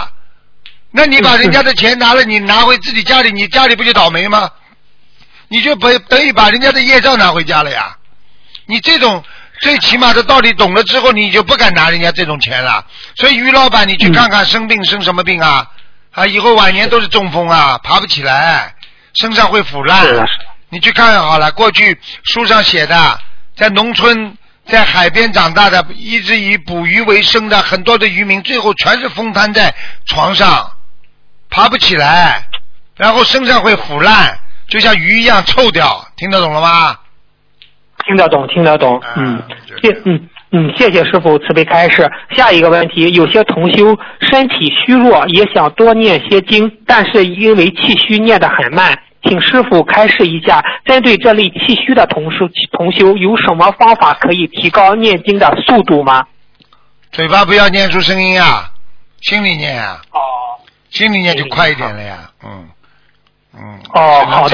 那你把人家的钱拿了，你拿回自己家里，你家里不就倒霉吗？你就等于把人家的业障拿回家了呀。你这种最起码的道理懂了之后，你就不敢拿人家这种钱了。所以于老板，你去看看生病生什么病啊？啊，以后晚年都是中风啊，爬不起来，身上会腐烂。你去看好了，过去书上写的，在农村、在海边长大的，一直以捕鱼为生的很多的渔民，最后全是风瘫在床上，爬不起来，然后身上会腐烂，就像鱼一样臭掉。听得懂了吗？听得懂。谢谢师父慈悲开示。下一个问题，有些同修身体虚弱，也想多念些经，但是因为气虚念得很慢，请师父开示一下，针对这类气虚的同修有什么方法可以提高念经的速度吗？嘴巴不要念出声音啊，心里念啊。哦，心里念就快一点了呀。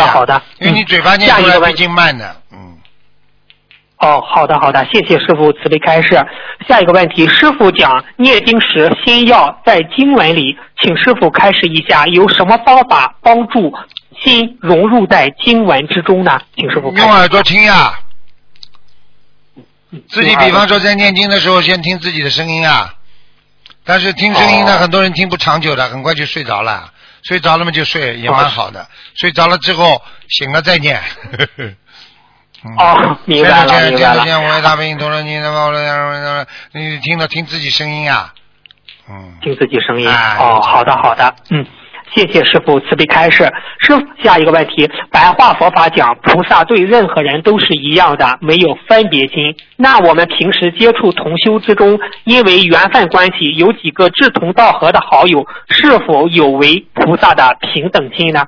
好的，因为你嘴巴念出来毕竟慢的。好的，谢谢师父慈悲开示。下一个问题，师父讲念经时心要在经文里，请师父开示一下，有什么方法帮助心融入在经文之中呢？请师父开示。用耳朵听呀，自己比方说在念经的时候先听自己的声音啊，但是听声音呢，很多人听不长久的，很快就睡着了，睡着了嘛就睡也蛮好的，睡着了之后醒了再念。明白了。你听自己声音啊。听自己声音。好的。谢谢师父慈悲开示。师父，下一个问题，白话佛法讲菩萨对任何人都是一样的，没有分别心。那我们平时接触同修之中，因为缘分关系有几个志同道合的好友，是否有违菩萨的平等心呢？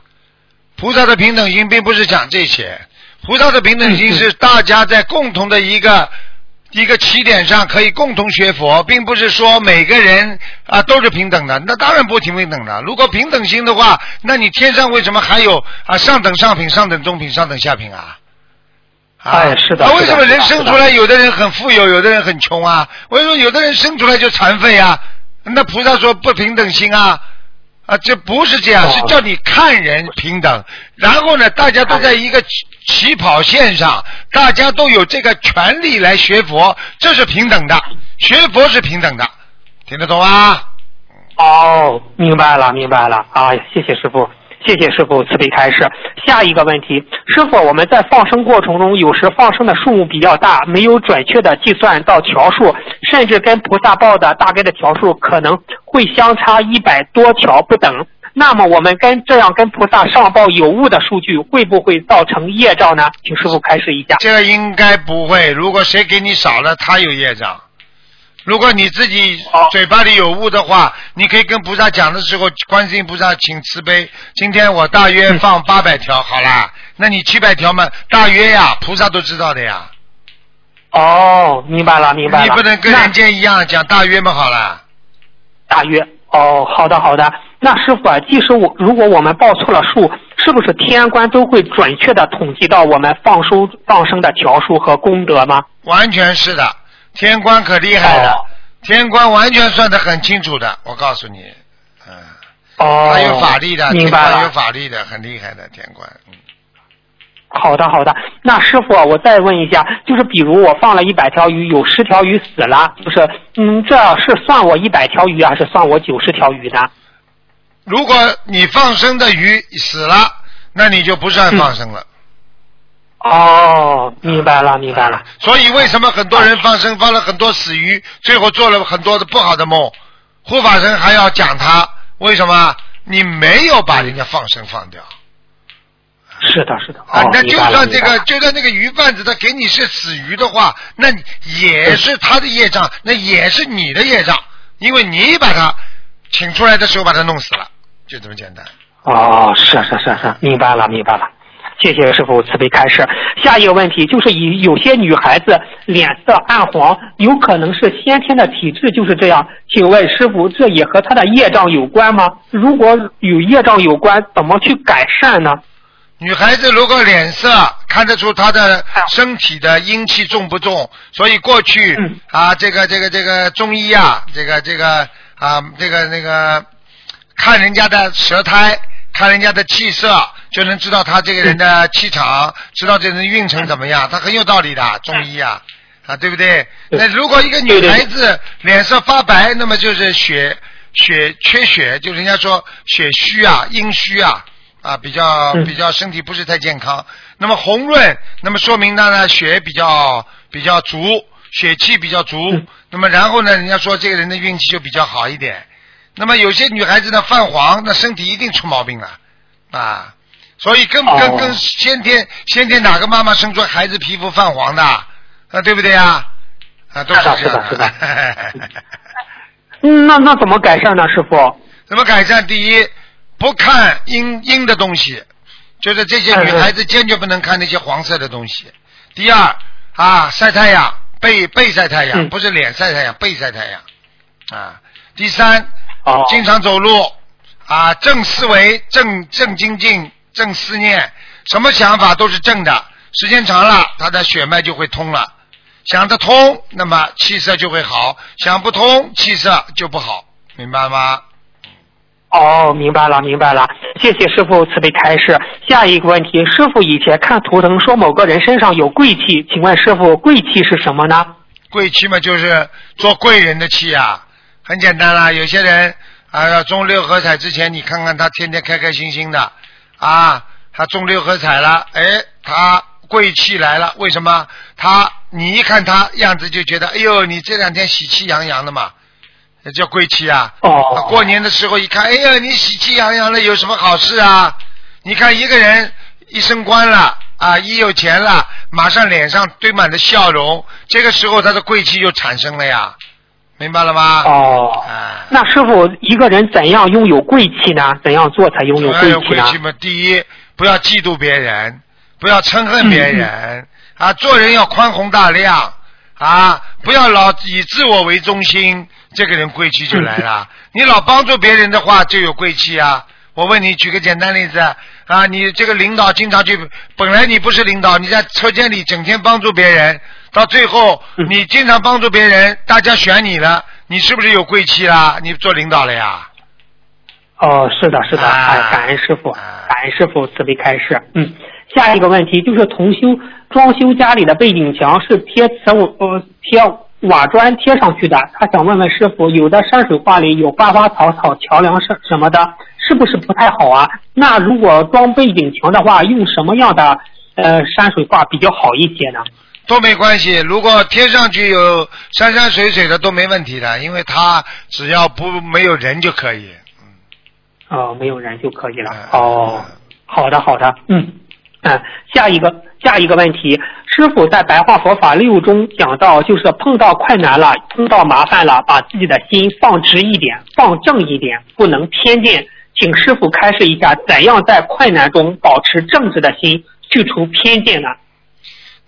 菩萨的平等心并不是讲这些，菩萨的平等心是大家在共同的一个起点上可以共同学佛，并不是说每个人啊都是平等的，那当然不平等的。如果平等心的话，那你天上为什么还有啊上等上品、上等中品、上等下品啊？是的。那为什么人生出来有的人很富有，有的人很穷啊？为什么有的人生出来就残废啊？那菩萨说不平等心啊。这不是这样，是叫你看人平等，然后呢大家都在一个起跑线上，大家都有这个权利来学佛，这是平等的，学佛是平等的，听得懂吗？明白了啊！谢谢师父慈悲开示。下一个问题，师父，我们在放生过程中，有时放生的数目比较大，没有准确的计算到条数，甚至跟菩萨报的大概的条数可能会相差100多条不等。那么我们这样跟菩萨上报有误的数据，会不会造成业障呢？请师父开示一下。这个应该不会，如果谁给你少了，他有业障。如果你自己嘴巴里有误的话，你可以跟菩萨讲的时候，观世音菩萨请慈悲，今天我大约放800条好啦，那你700条嘛，大约呀，菩萨都知道的呀。明白了。你不能跟人家一样讲大约嘛，好啦。大约。好的。那师父啊，即使如果我们报错了数，是不是天官都会准确的统计到我们放生的条数和功德吗？完全是的。天官可厉害了、哦、天官完全算得很清楚的，我告诉你，嗯，哦，他有法力的，明白了，天官有法力的，很厉害的天官。嗯，好的好的。那师傅、啊、我再问一下，就是比如我放了100条鱼，有10条鱼死了，就是这是算我100条鱼还是算我90条鱼呢？如果你放生的鱼死了，那你就不算放生了。哦，明白了明白了。所以为什么很多人放生放了很多死鱼，最后做了很多的不好的梦，护法神还要讲他，为什么？你没有把人家放生放掉。是的是的、哦、啊，那就算这个就算那个鱼贩子他给你是死鱼的话，那也是他的业障，那也是你的业障，因为你把他请出来的时候把他弄死了，就这么简单。哦，是是是是，明白了明白了，谢谢师父慈悲开示。下一个问题就是有些女孩子脸色暗黄，有可能是先天的体质就是这样，请问师父这也和她的业障有关吗？如果与业障有关怎么去改善呢？女孩子如果脸色看得出她的身体的阴气重不重，所以过去、啊这个中医啊看人家的舌苔，看人家的气色，就能知道他这个人的气场、知道这人运程怎么样，他很有道理的，中医啊，啊对不对？那如果一个女孩子脸色发白，那么就是缺血，就人家说血虚啊，阴虚啊。啊，比较身体不是太健康，那么红润，那么说明他呢血比较足，血气比较足，那么然后呢，人家说这个人的运气就比较好一点。那么有些女孩子呢泛黄，那身体一定出毛病了啊，所以跟先天哪个妈妈生出孩子皮肤泛黄的啊，对不对啊？啊，都是这样的。是的，是的。那怎么改善呢，师傅？怎么改善？第一。不看阴的东西，就是这些女孩子坚决不能看那些黄色的东西。第二啊，晒太阳，背晒太阳，不是脸晒太阳，背晒太阳啊。第三，经常走路啊，正思维，正精进，正思念，什么想法都是正的，时间长了她的血脉就会通了，想得通，那么气色就会好，想不通气色就不好，明白吗？哦，明白了明白了，谢谢师父慈悲开示。下一个问题，师父以前看图腾说某个人身上有贵气，请问师父贵气是什么呢？贵气嘛，就是做贵人的气啊，很简单啦。有些人啊，中六合彩之前你看看他天天开开心心的啊，他中六合彩了，哎，他贵气来了，为什么？你一看他样子就觉得，哎呦，你这两天喜气洋洋的嘛，叫贵气啊！哦，过年的时候一看，哎呀，你喜气洋洋的，有什么好事啊？你看一个人一升官了啊，一有钱了，马上脸上堆满了笑容，这个时候他的贵气就产生了呀，明白了吗？哦，啊、那师父，一个人怎样拥有贵气呢？怎样做才拥有贵气呢？有贵气嘛，第一，不要嫉妒别人，不要嗔恨别人、啊，做人要宽宏大量啊，不要老以自我为中心。这个人贵气就来了，你老帮助别人的话就有贵气啊。我问你，举个简单例子啊，你这个领导经常去，本来你不是领导，你在车间里整天帮助别人，到最后你经常帮助别人，大家选你了，你是不是有贵气啦？你做领导了呀？哦，是的是的、啊、感恩师父，感恩师父慈悲开示。嗯，下一个问题就是同修装修家里的背景墙是贴瓦砖贴上去的，他想问问师傅，有的山水画里有花花草草、桥梁什么的，是不是不太好啊？那如果装背景墙的话，用什么样的山水画比较好一些呢？都没关系，如果贴上去有山水的都没问题的，因为它只要没有人就可以。哦，没有人就可以了。哦，好的好的，下一个问题，师父在白话佛法6中讲到，就是碰到困难了，碰到麻烦了，把自己的心放直一点，放正一点，不能偏见，请师父开示一下，怎样在困难中保持正直的心，去除偏见呢？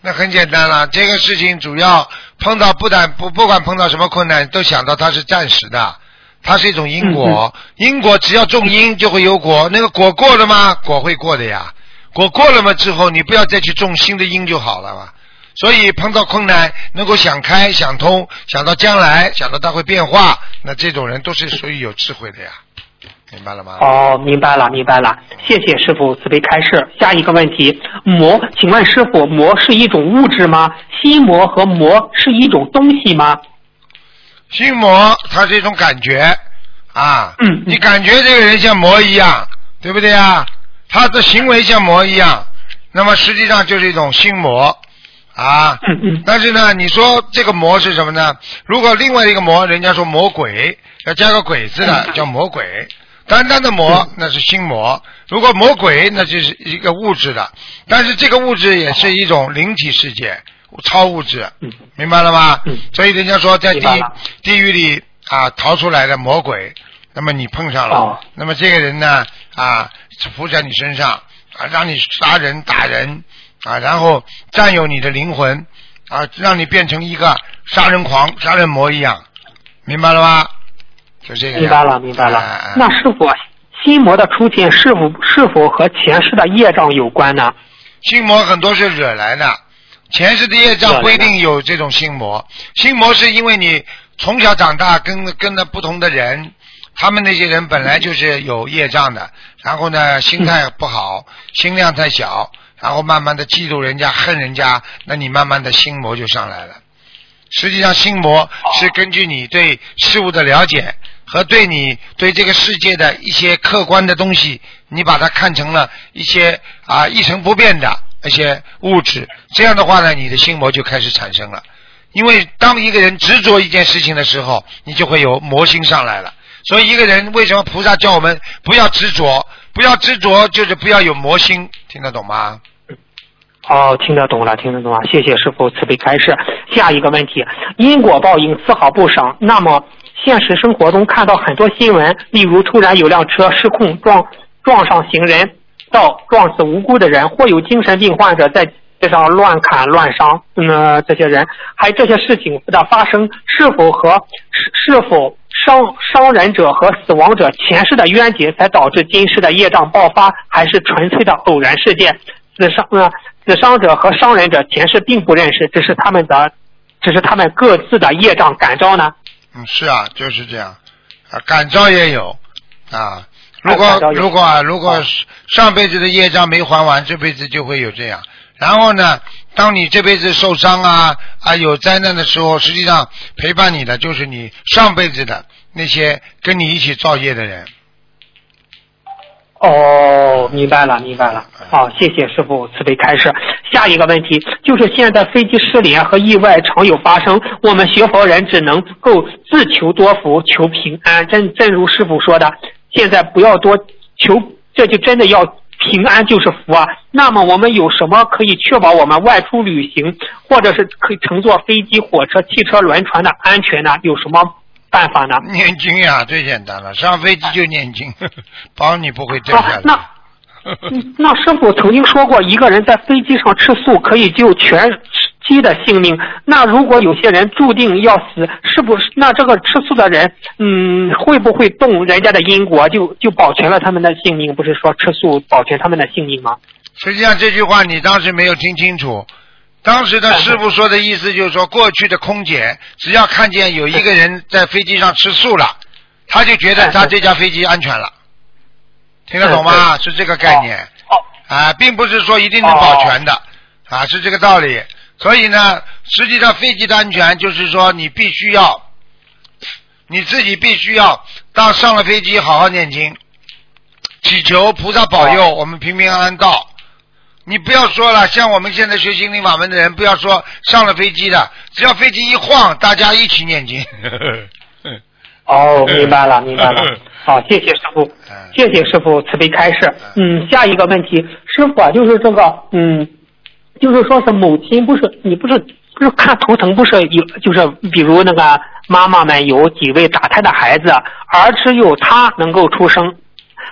那很简单了，这个事情主要碰到不管碰到什么困难，都想到它是暂时的，它是一种因果，因果只要种因就会有果，那个果过了吗？果会过的呀。果过了嘛之后，你不要再去种新的因就好了嘛。所以碰到困难能够想开想通，想到将来，想到它会变化，那这种人都是属于有智慧的呀，明白了吗？哦，明白了，谢谢师父慈悲开示。下一个问题，魔，请问师父，魔是一种物质吗？心魔和魔是一种东西吗？心魔它是一种感觉啊，你感觉这个人像魔一样，对不对啊？他的行为像魔一样，那么实际上就是一种心魔啊。但是呢，你说这个魔是什么呢？如果另外一个魔，人家说魔鬼，要加个鬼字的叫魔鬼，单单的魔那是心魔，如果魔鬼那就是一个物质的，但是这个物质也是一种灵体世界，超物质，明白了吗？所以人家说在地狱里啊逃出来的魔鬼，那么你碰上了，那么这个人呢啊附在你身上啊，让你杀人打人啊，然后占有你的灵魂啊，让你变成一个杀人狂杀人魔一样，明白了吗？就这个。明白了、那是否心魔的出现是否和前世的业障有关呢？心魔很多是惹来的，前世的业障不一定有这种心魔。心魔是因为你从小长大跟着不同的人，他们那些人本来就是有业障的，然后呢心态不好，心量太小，然后慢慢的嫉妒人家恨人家，那你慢慢的心魔就上来了。实际上心魔是根据你对事物的了解和对你对这个世界的一些客观的东西，你把它看成了一些啊一成不变的一些物质，这样的话呢你的心魔就开始产生了。因为当一个人执着一件事情的时候，你就会有魔心上来了。所以一个人为什么菩萨叫我们不要执着？不要执着就是不要有魔心，听得懂吗？哦，听得懂了，谢谢师父慈悲开示。下一个问题，因果报应丝毫不少，那么现实生活中看到很多新闻，例如突然有辆车失控撞上行人道，撞死无辜的人，或有精神病患者在街上乱砍乱伤，这些人还这些事情的发生，是否伤人者和死亡者前世的冤结才导致今世的业障爆发，还是纯粹的偶然事件？死伤者和伤人者前世并不认识，只是他们各自的业障感召呢？是啊，就是这样啊，感召也有啊。如果上辈子的业障没还完，这辈子就会有这样。然后呢，当你这辈子受伤啊有灾难的时候，实际上陪伴你的就是你上辈子的那些跟你一起造业的人。哦，明白了。好，谢谢师父慈悲开示。下一个问题就是现在飞机失联和意外常有发生，我们学佛人只能够自求多福，求平安。正如师父说的，现在不要多求，这就真的要平安就是福啊。那么我们有什么可以确保我们外出旅行或者是可以乘坐飞机火车汽车轮船的安全呢？有什么办法呢？念经呀，最简单了，上飞机就念经，保你不会掉下来。那师父曾经说过，一个人在飞机上吃素可以救全机的性命，那如果有些人注定要死，是不是那这个吃素的人会不会动人家的因果，就保全了他们的性命？不是说吃素保全他们的性命吗？实际上这句话你当时没有听清楚，当时的师父说的意思就是说，过去的空姐只要看见有一个人在飞机上吃素了，他就觉得他这架飞机安全了，听得懂吗？是这个概念啊，并不是说一定能保全的啊，是这个道理。所以呢，实际上飞机的安全就是说，你自己必须要当上了飞机好好念经，祈求菩萨保佑我们平平安安到。你不要说了，像我们现在学心灵法门的人，不要说上了飞机的，只要飞机一晃，大家一起念经。哦，明白了。好，谢谢师父，谢谢师父慈悲开示。下一个问题，师父啊，就是这个就是说是母亲，不是看头疼，不是有，就是比如那个妈妈们有几位打胎的孩子，而只有她能够出生，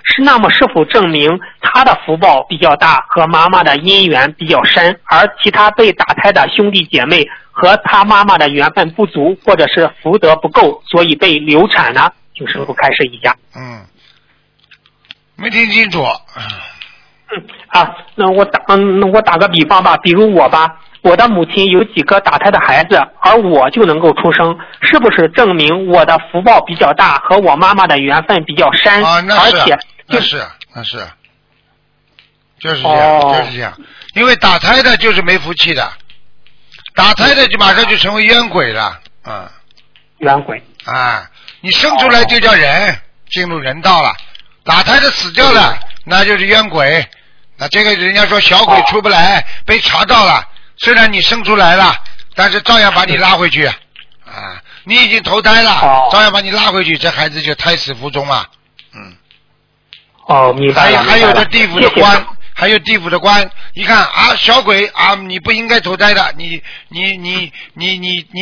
是那么是否证明她的福报比较大，和妈妈的因缘比较深，而其他被打胎的兄弟姐妹和她妈妈的缘分不足，或者是福德不够，所以被流产呢？请师父开示一下。没听清楚。我打个比方吧，比如我吧，我的母亲有几个打胎的孩子，而我就能够出生，是不是证明我的福报比较大，和我妈妈的缘分比较深？啊，那是，而且那是，就是这样，就是这样。因为打胎的就是没福气的，打胎的就马上就成为冤鬼了，嗯，冤鬼啊！你生出来就叫人，进入人道了，打胎的死掉了，那就是冤鬼。那这个人家说小鬼出不来，被查到了，虽然你生出来了，但是照样把你拉回去啊！你已经投胎了，照样把你拉回去，这孩子就胎死腹中了。嗯，哦，明白了。还有这地府的官。谢谢，还有地府的官，一看啊，小鬼啊，你不应该投胎的，你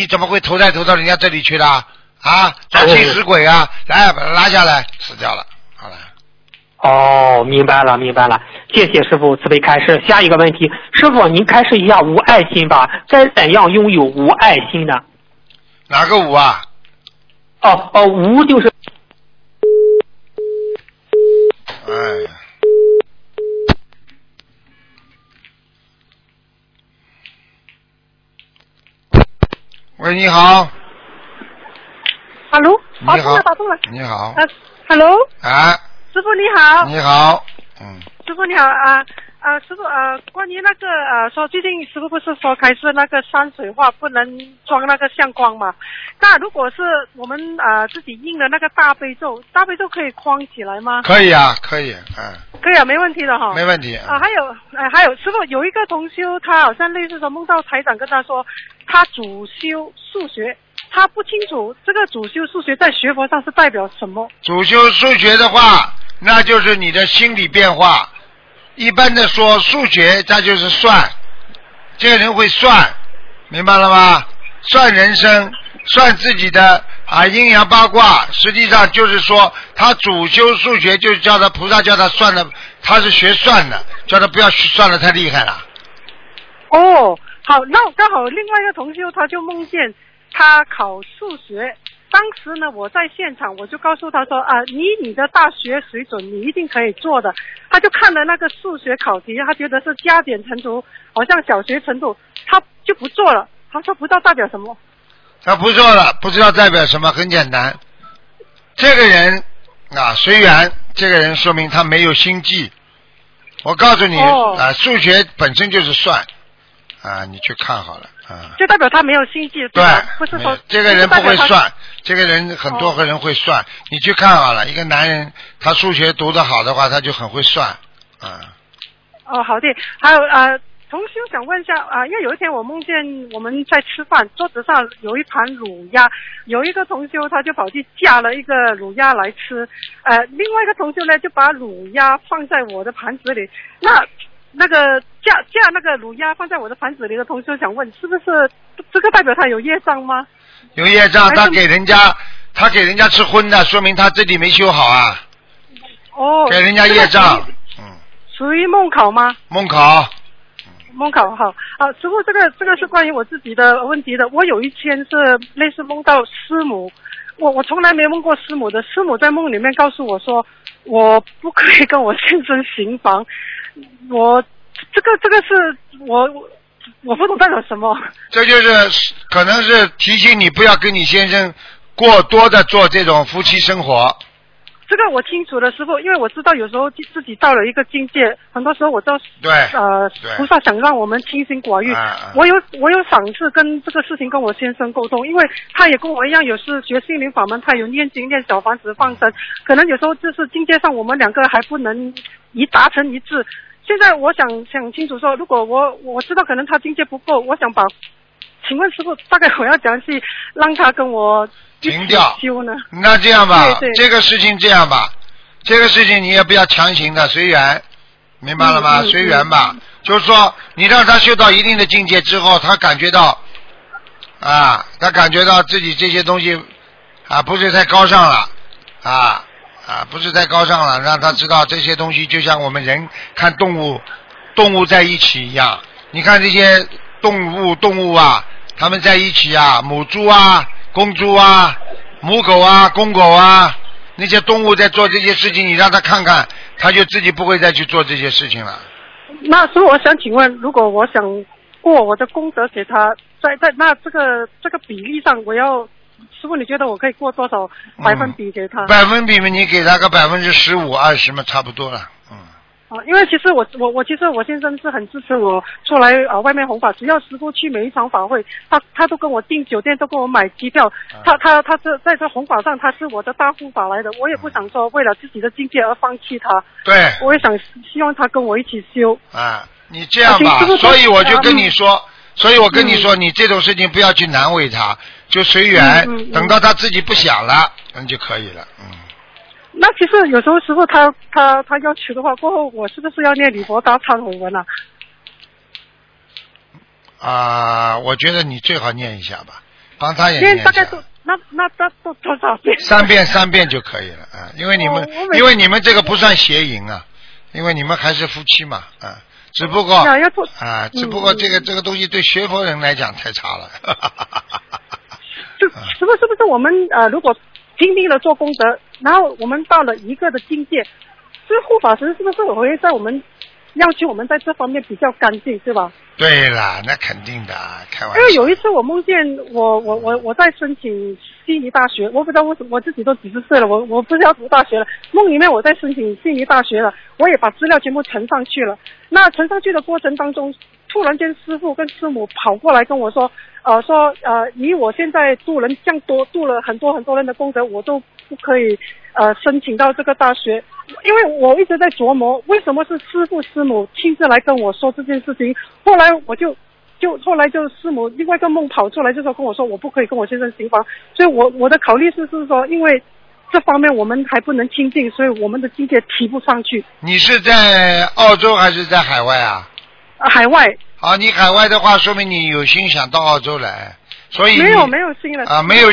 怎么会投到人家这里去的啊？找替死鬼啊，来把他拉下来，死掉了，好了。哦，明白了，谢谢师父慈悲开示。下一个问题，师父您开示一下无爱心吧，该怎样拥有无爱心呢？哪个无啊？哦，无就是。哎呀。喂，你好。Hello， 打通了。你好。Hello。啊。师傅你好。你好。嗯。师傅你好啊，师傅关于那个说最近师傅不是说开始那个山水画不能装那个相框嘛？那如果是我们自己印的那个大悲咒可以框起来吗？可以啊，可以，可以啊，没问题的哈。没问题啊。还有师傅有一个同修，他好像类似的梦到台长跟他说。他主修数学，他不清楚这个主修数学在学佛上是代表什么。主修数学的话，那就是你的心理变化。一般的说，数学它就是算，这个人会算，明白了吗？算人生，算自己的阴阳八卦，实际上就是说他主修数学，就是叫他菩萨叫他算的，他是学算的，叫他不要算的太厉害了。哦。好，那刚好另外一个同修他就梦见他考数学，当时呢我在现场，我就告诉他说以你的大学水准你一定可以做的。他就看了那个数学考题，他觉得是加减乘除，好像小学程度，他就不做了。他说不知道代表什么。他不做了，不知道代表什么，很简单。这个人随缘，这个人说明他没有心计。我告诉你数学本身就是算。你去看好了啊！就代表他没有心计，对，不是说这个人不会算，这个人很多个人会算，你去看好了。一个男人他数学读得好的话，他就很会算啊。哦，好的。还有同修想问一下因为有一天我梦见我们在吃饭，桌子上有一盘卤鸭，有一个同修他就跑去架了一个卤鸭来吃，另外一个同修呢就把卤鸭放在我的盘子里，那个架那个卤鸭放在我的盘子里的同学想问，是不是这个代表他有业障吗？有业障，他给人家吃荤的，说明他这里没修好啊。哦，给人家业障，属于梦考吗？梦考好啊。师父，这个是关于我自己的问题的。我有一天是类似梦到师母，我从来没梦过师母的。师母在梦里面告诉我说，我不可以跟我先生行房。我这个是我不懂代表什么。这就是可能是提醒你不要跟你先生过多的做这种夫妻生活。这个我清楚了，师父，因为我知道有时候自己到了一个境界，很多时候我知道菩萨想让我们清心寡欲。我有尝试跟这个事情跟我先生沟通，因为他也跟我一样，有时学心灵法门，他有念经念小房子放生，可能有时候就是境界上我们两个还不能一达成一致。现在我想清楚说，如果我知道可能他境界不够，我想请问师父，大概我要怎样去让他跟我停掉修呢？那这样吧，对，这个事情你也不要强行的，随缘，明白了吗？随缘吧，就是说你让他修到一定的境界之后，他感觉到自己这些东西不是太高尚了不是太高尚了，让他知道这些东西就像我们人看动物在一起一样。你看这些动物他们在一起母猪公猪母狗公狗那些动物在做这些事情，你让他看看，他就自己不会再去做这些事情了。那所以我想请问，如果我想过我的功德给他，在那这个比例上，我要师傅你觉得我可以过多少百分比给他？百分比你给他个15%、20%嘛，差不多了。因为其实我先生是很支持我出来外面弘法，只要师父去每一场法会，他都跟我订酒店，都跟我买机票，他是在这弘法上他是我的大护法来的，我也不想说为了自己的境界而放弃他。对，我也想希望他跟我一起修。啊，你这样吧，所以我跟你说，你这种事情不要去难为他，就随缘，等到他自己不想了，那就可以了。那其实有时候师父他要求的话，过后我是不是要念礼佛大忏悔文啊？啊，我觉得你最好念一下吧，帮他也念一下。大概那多少遍？3遍就可以了啊，因为你们这个不算邪淫啊，因为你们还是夫妻嘛啊，只不过这个东西对学佛人来讲太差了。是不是我们如果经历了做功德，然后我们到了一个的境界，这护法神是不是我会在我们要求我们在这方面比较干净，是吧？对啦，那肯定的，开玩笑。因为有一次我梦见我在申请悉尼大学，我不知道我自己都50岁了，我不是要读大学了，梦里面我在申请悉尼大学了，我也把资料全部呈上去了。那呈上去的过程当中，突然间师父跟师母跑过来跟我说，以我现在度人这样多，度了很多人的功德，我都不可以申请到这个大学。因为我一直在琢磨，为什么是师父师母亲自来跟我说这件事情。后来就师母另外一个梦跑出来，就说跟我说我不可以跟我先生行房。所以我的考虑是说，因为这方面我们还不能清净，所以我们的境界提不上去。你是在澳洲还是在海外啊？海外。啊，你海外的话，说明你有心想到澳洲来，所以没有心了啊。没有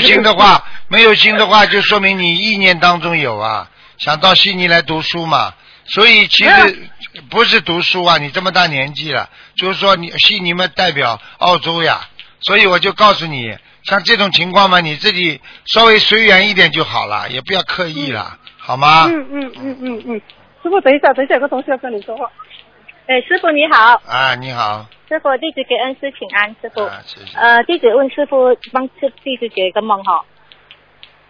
心的话，就说明你意念当中有啊，想到悉尼来读书嘛。所以其实不是读书啊，你这么大年纪了，就是说你悉尼们代表澳洲呀。所以我就告诉你，像这种情况嘛，你自己稍微随缘一点就好了，也不要刻意了，好吗？师傅，等一下，有个同事要跟你说话。哎，师傅你好。啊，你好。师傅，弟子给恩师请安，师傅。啊，谢谢。弟子问师傅帮弟子解一个梦哈。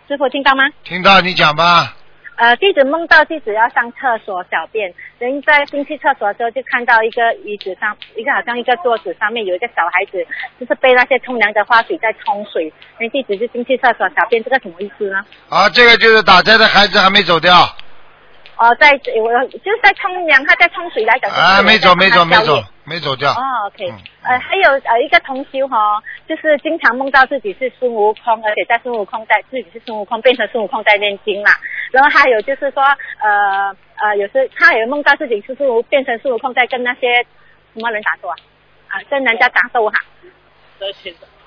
师傅听到吗？听到，你讲吧。弟子梦到弟子要上厕所小便，人在进去厕所的时候就看到一个椅子上，一个好像一个桌子上面有一个小孩子，就是被那些冲凉的花水在冲水，人弟子就进去厕所小便，这个什么意思呢？啊，这个就是打胎的孩子还没走掉。哦，就是在冲凉，他在冲水来讲。啊，没走掉。哦 ，OK，还有一个同修哈，就是经常梦到自己是孙悟空，而且变成孙悟空在念经啦。然后还有就是说，有时他也梦到自己是变成孙悟空在跟那些什么人打斗啊，跟人家打斗哈。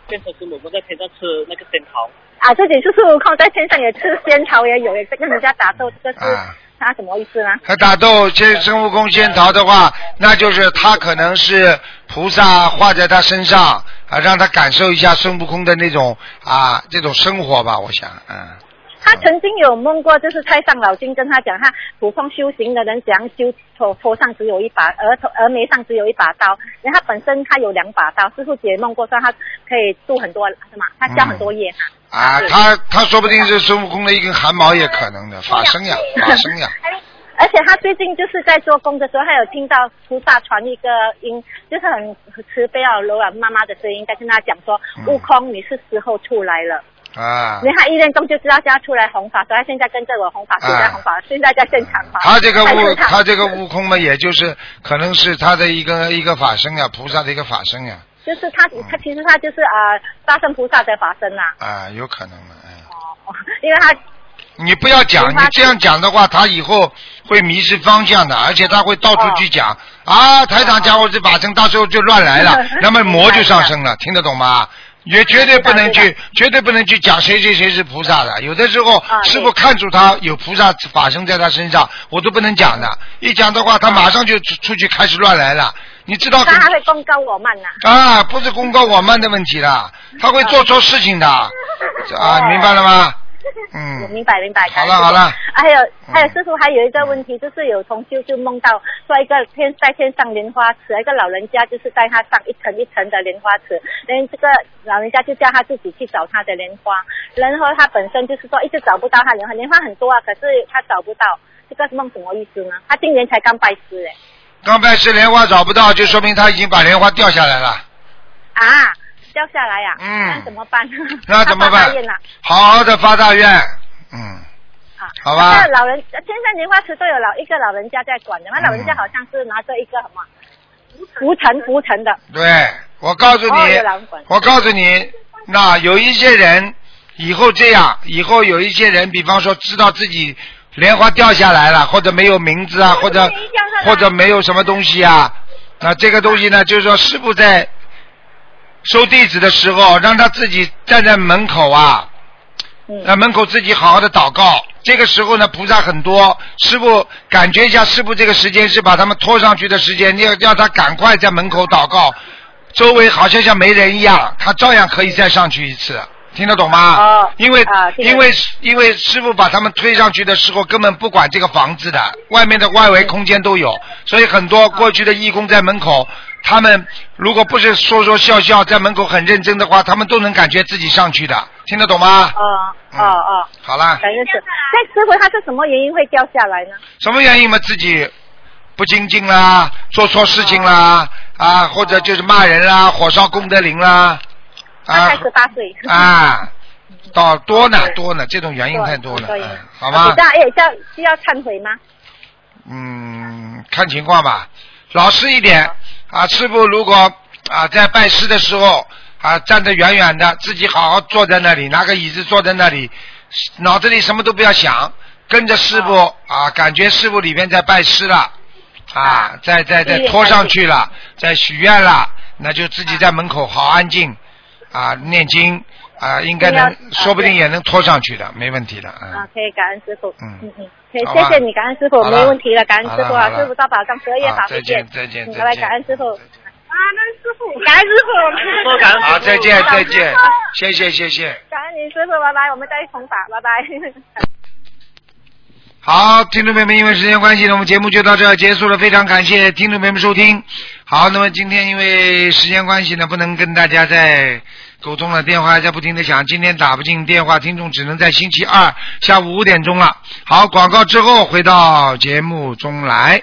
变成孙悟空在天上吃那个仙桃。啊，自己是孙悟空在天上也吃仙桃，也有也跟人家打斗，这个是。他什么意思呢？他打斗这孙悟空仙桃的话，那就是他可能是菩萨画在他身上啊，让他感受一下孙悟空的那种啊这种生活吧，我想。他曾经有梦过，就是太上老君跟他讲，他普通修行的人怎样修，头上只有一把，额眉上只有一把刀，然后他本身他有2把刀，师父解梦过说他可以度很多，是吗？他消很多业。啊，他说不定是孙悟空的一根汗毛也可能的，法身呀。而且他最近就是在做工的时候，他有听到菩萨传一个音，就是很慈悲啊柔软妈妈的声音在跟他讲说，悟空你是时候出来了啊。你看一念中就知道他出来弘法，所以他现在跟着我弘法，现在在现场法。他这个悟空嘛，也就是可能是他的一个法身呀，菩萨的一个法身呀。就是他其实他就是大圣菩萨的法身啦。啊，有可能的，哎。哦，因为他。你不要讲，你这样讲的话，他以后会迷失方向的，而且他会到处去讲啊，台长讲我是法身，到时候就乱来了，那么魔就上升了，听得懂吗？也绝对不能去讲谁是菩萨的，有的时候师父看出他有菩萨法身在他身上，我都不能讲的，一讲的话他马上就出去开始乱来了，你知道。但他会功高我慢呐。啊，不是功高我慢的问题了，他会做错事情的啊，明白了吗？嗯，明白明白。好了好了。还有师傅还有一个问题，就是有同修就梦到说一个天在天上莲花池，一个老人家就是带他上一层一层的莲花池，然后这个老人家就叫他自己去找他的莲花，然后他本身就是说一直找不到他莲花，莲花很多啊，可是他找不到，这个梦什么意思呢？他今年才刚拜师哎。刚拜师莲花找不到，就说明他已经把莲花掉下来了。啊。掉下来呀、啊，嗯，那怎么办？那怎么办？好好的发大愿，嗯，啊，好吧。那老人天上莲花池都有一个老人家在管的，那老人家好像是拿着一个什么浮尘的。对，我告诉你，那有一些人以后这样，以后有一些人，比方说知道自己莲花掉下来了，或者没有名字啊，或者没有什么东西啊，那这个东西呢，就是说师父在。收弟子的时候，让他自己站在门口啊，在门口自己好好的祷告。这个时候呢，菩萨很多，师父感觉一下，师父这个时间是把他们拖上去的时间，要他赶快在门口祷告，周围好像没人一样，他照样可以再上去一次，听得懂吗？哦、因为师父把他们推上去的时候，根本不管这个房子的外面的外围空间都有，所以很多过去的义工在门口。他们如果不是说笑在门口很认真的话，他们都能感觉自己上去的，听得懂吗？好了。感觉是。那师傅他是什么原因会掉下来呢？什么原因嘛？自己不精进啦，做错事情啦，啊，或者就是骂人啦，火烧功德林啦。他才18岁。啊。到多呢，这种原因太多了，好吗？需要忏悔吗？嗯，看情况吧，老实一点。啊，师父如果啊在拜师的时候啊站得远远的，自己好好坐在那里，拿个椅子坐在那里，脑子里什么都不要想，跟着师父啊，感觉师父里面在拜师了，啊，在拖上去了，在许愿了，那就自己在门口好安静啊念经啊，应该能，说不定也能拖上去的，没问题的。啊，可以，感恩师父。嗯。谢谢你，感恩师傅，没问题了，感恩师傅啊，师傅到宝藏12月法会见，再见，拜拜，感恩师傅，感恩师傅，好，再见，谢谢，感恩你师傅，拜拜，我们再重法，拜拜。好，听众朋友们，因为时间关系呢，我们节目就到这结束了，非常感谢听众朋友们收听。好，那么今天因为时间关系呢，不能跟大家再沟通了，电话还在不停的响，今天打不进电话，听众只能在星期二下午5点钟了。好，广告之后回到节目中来。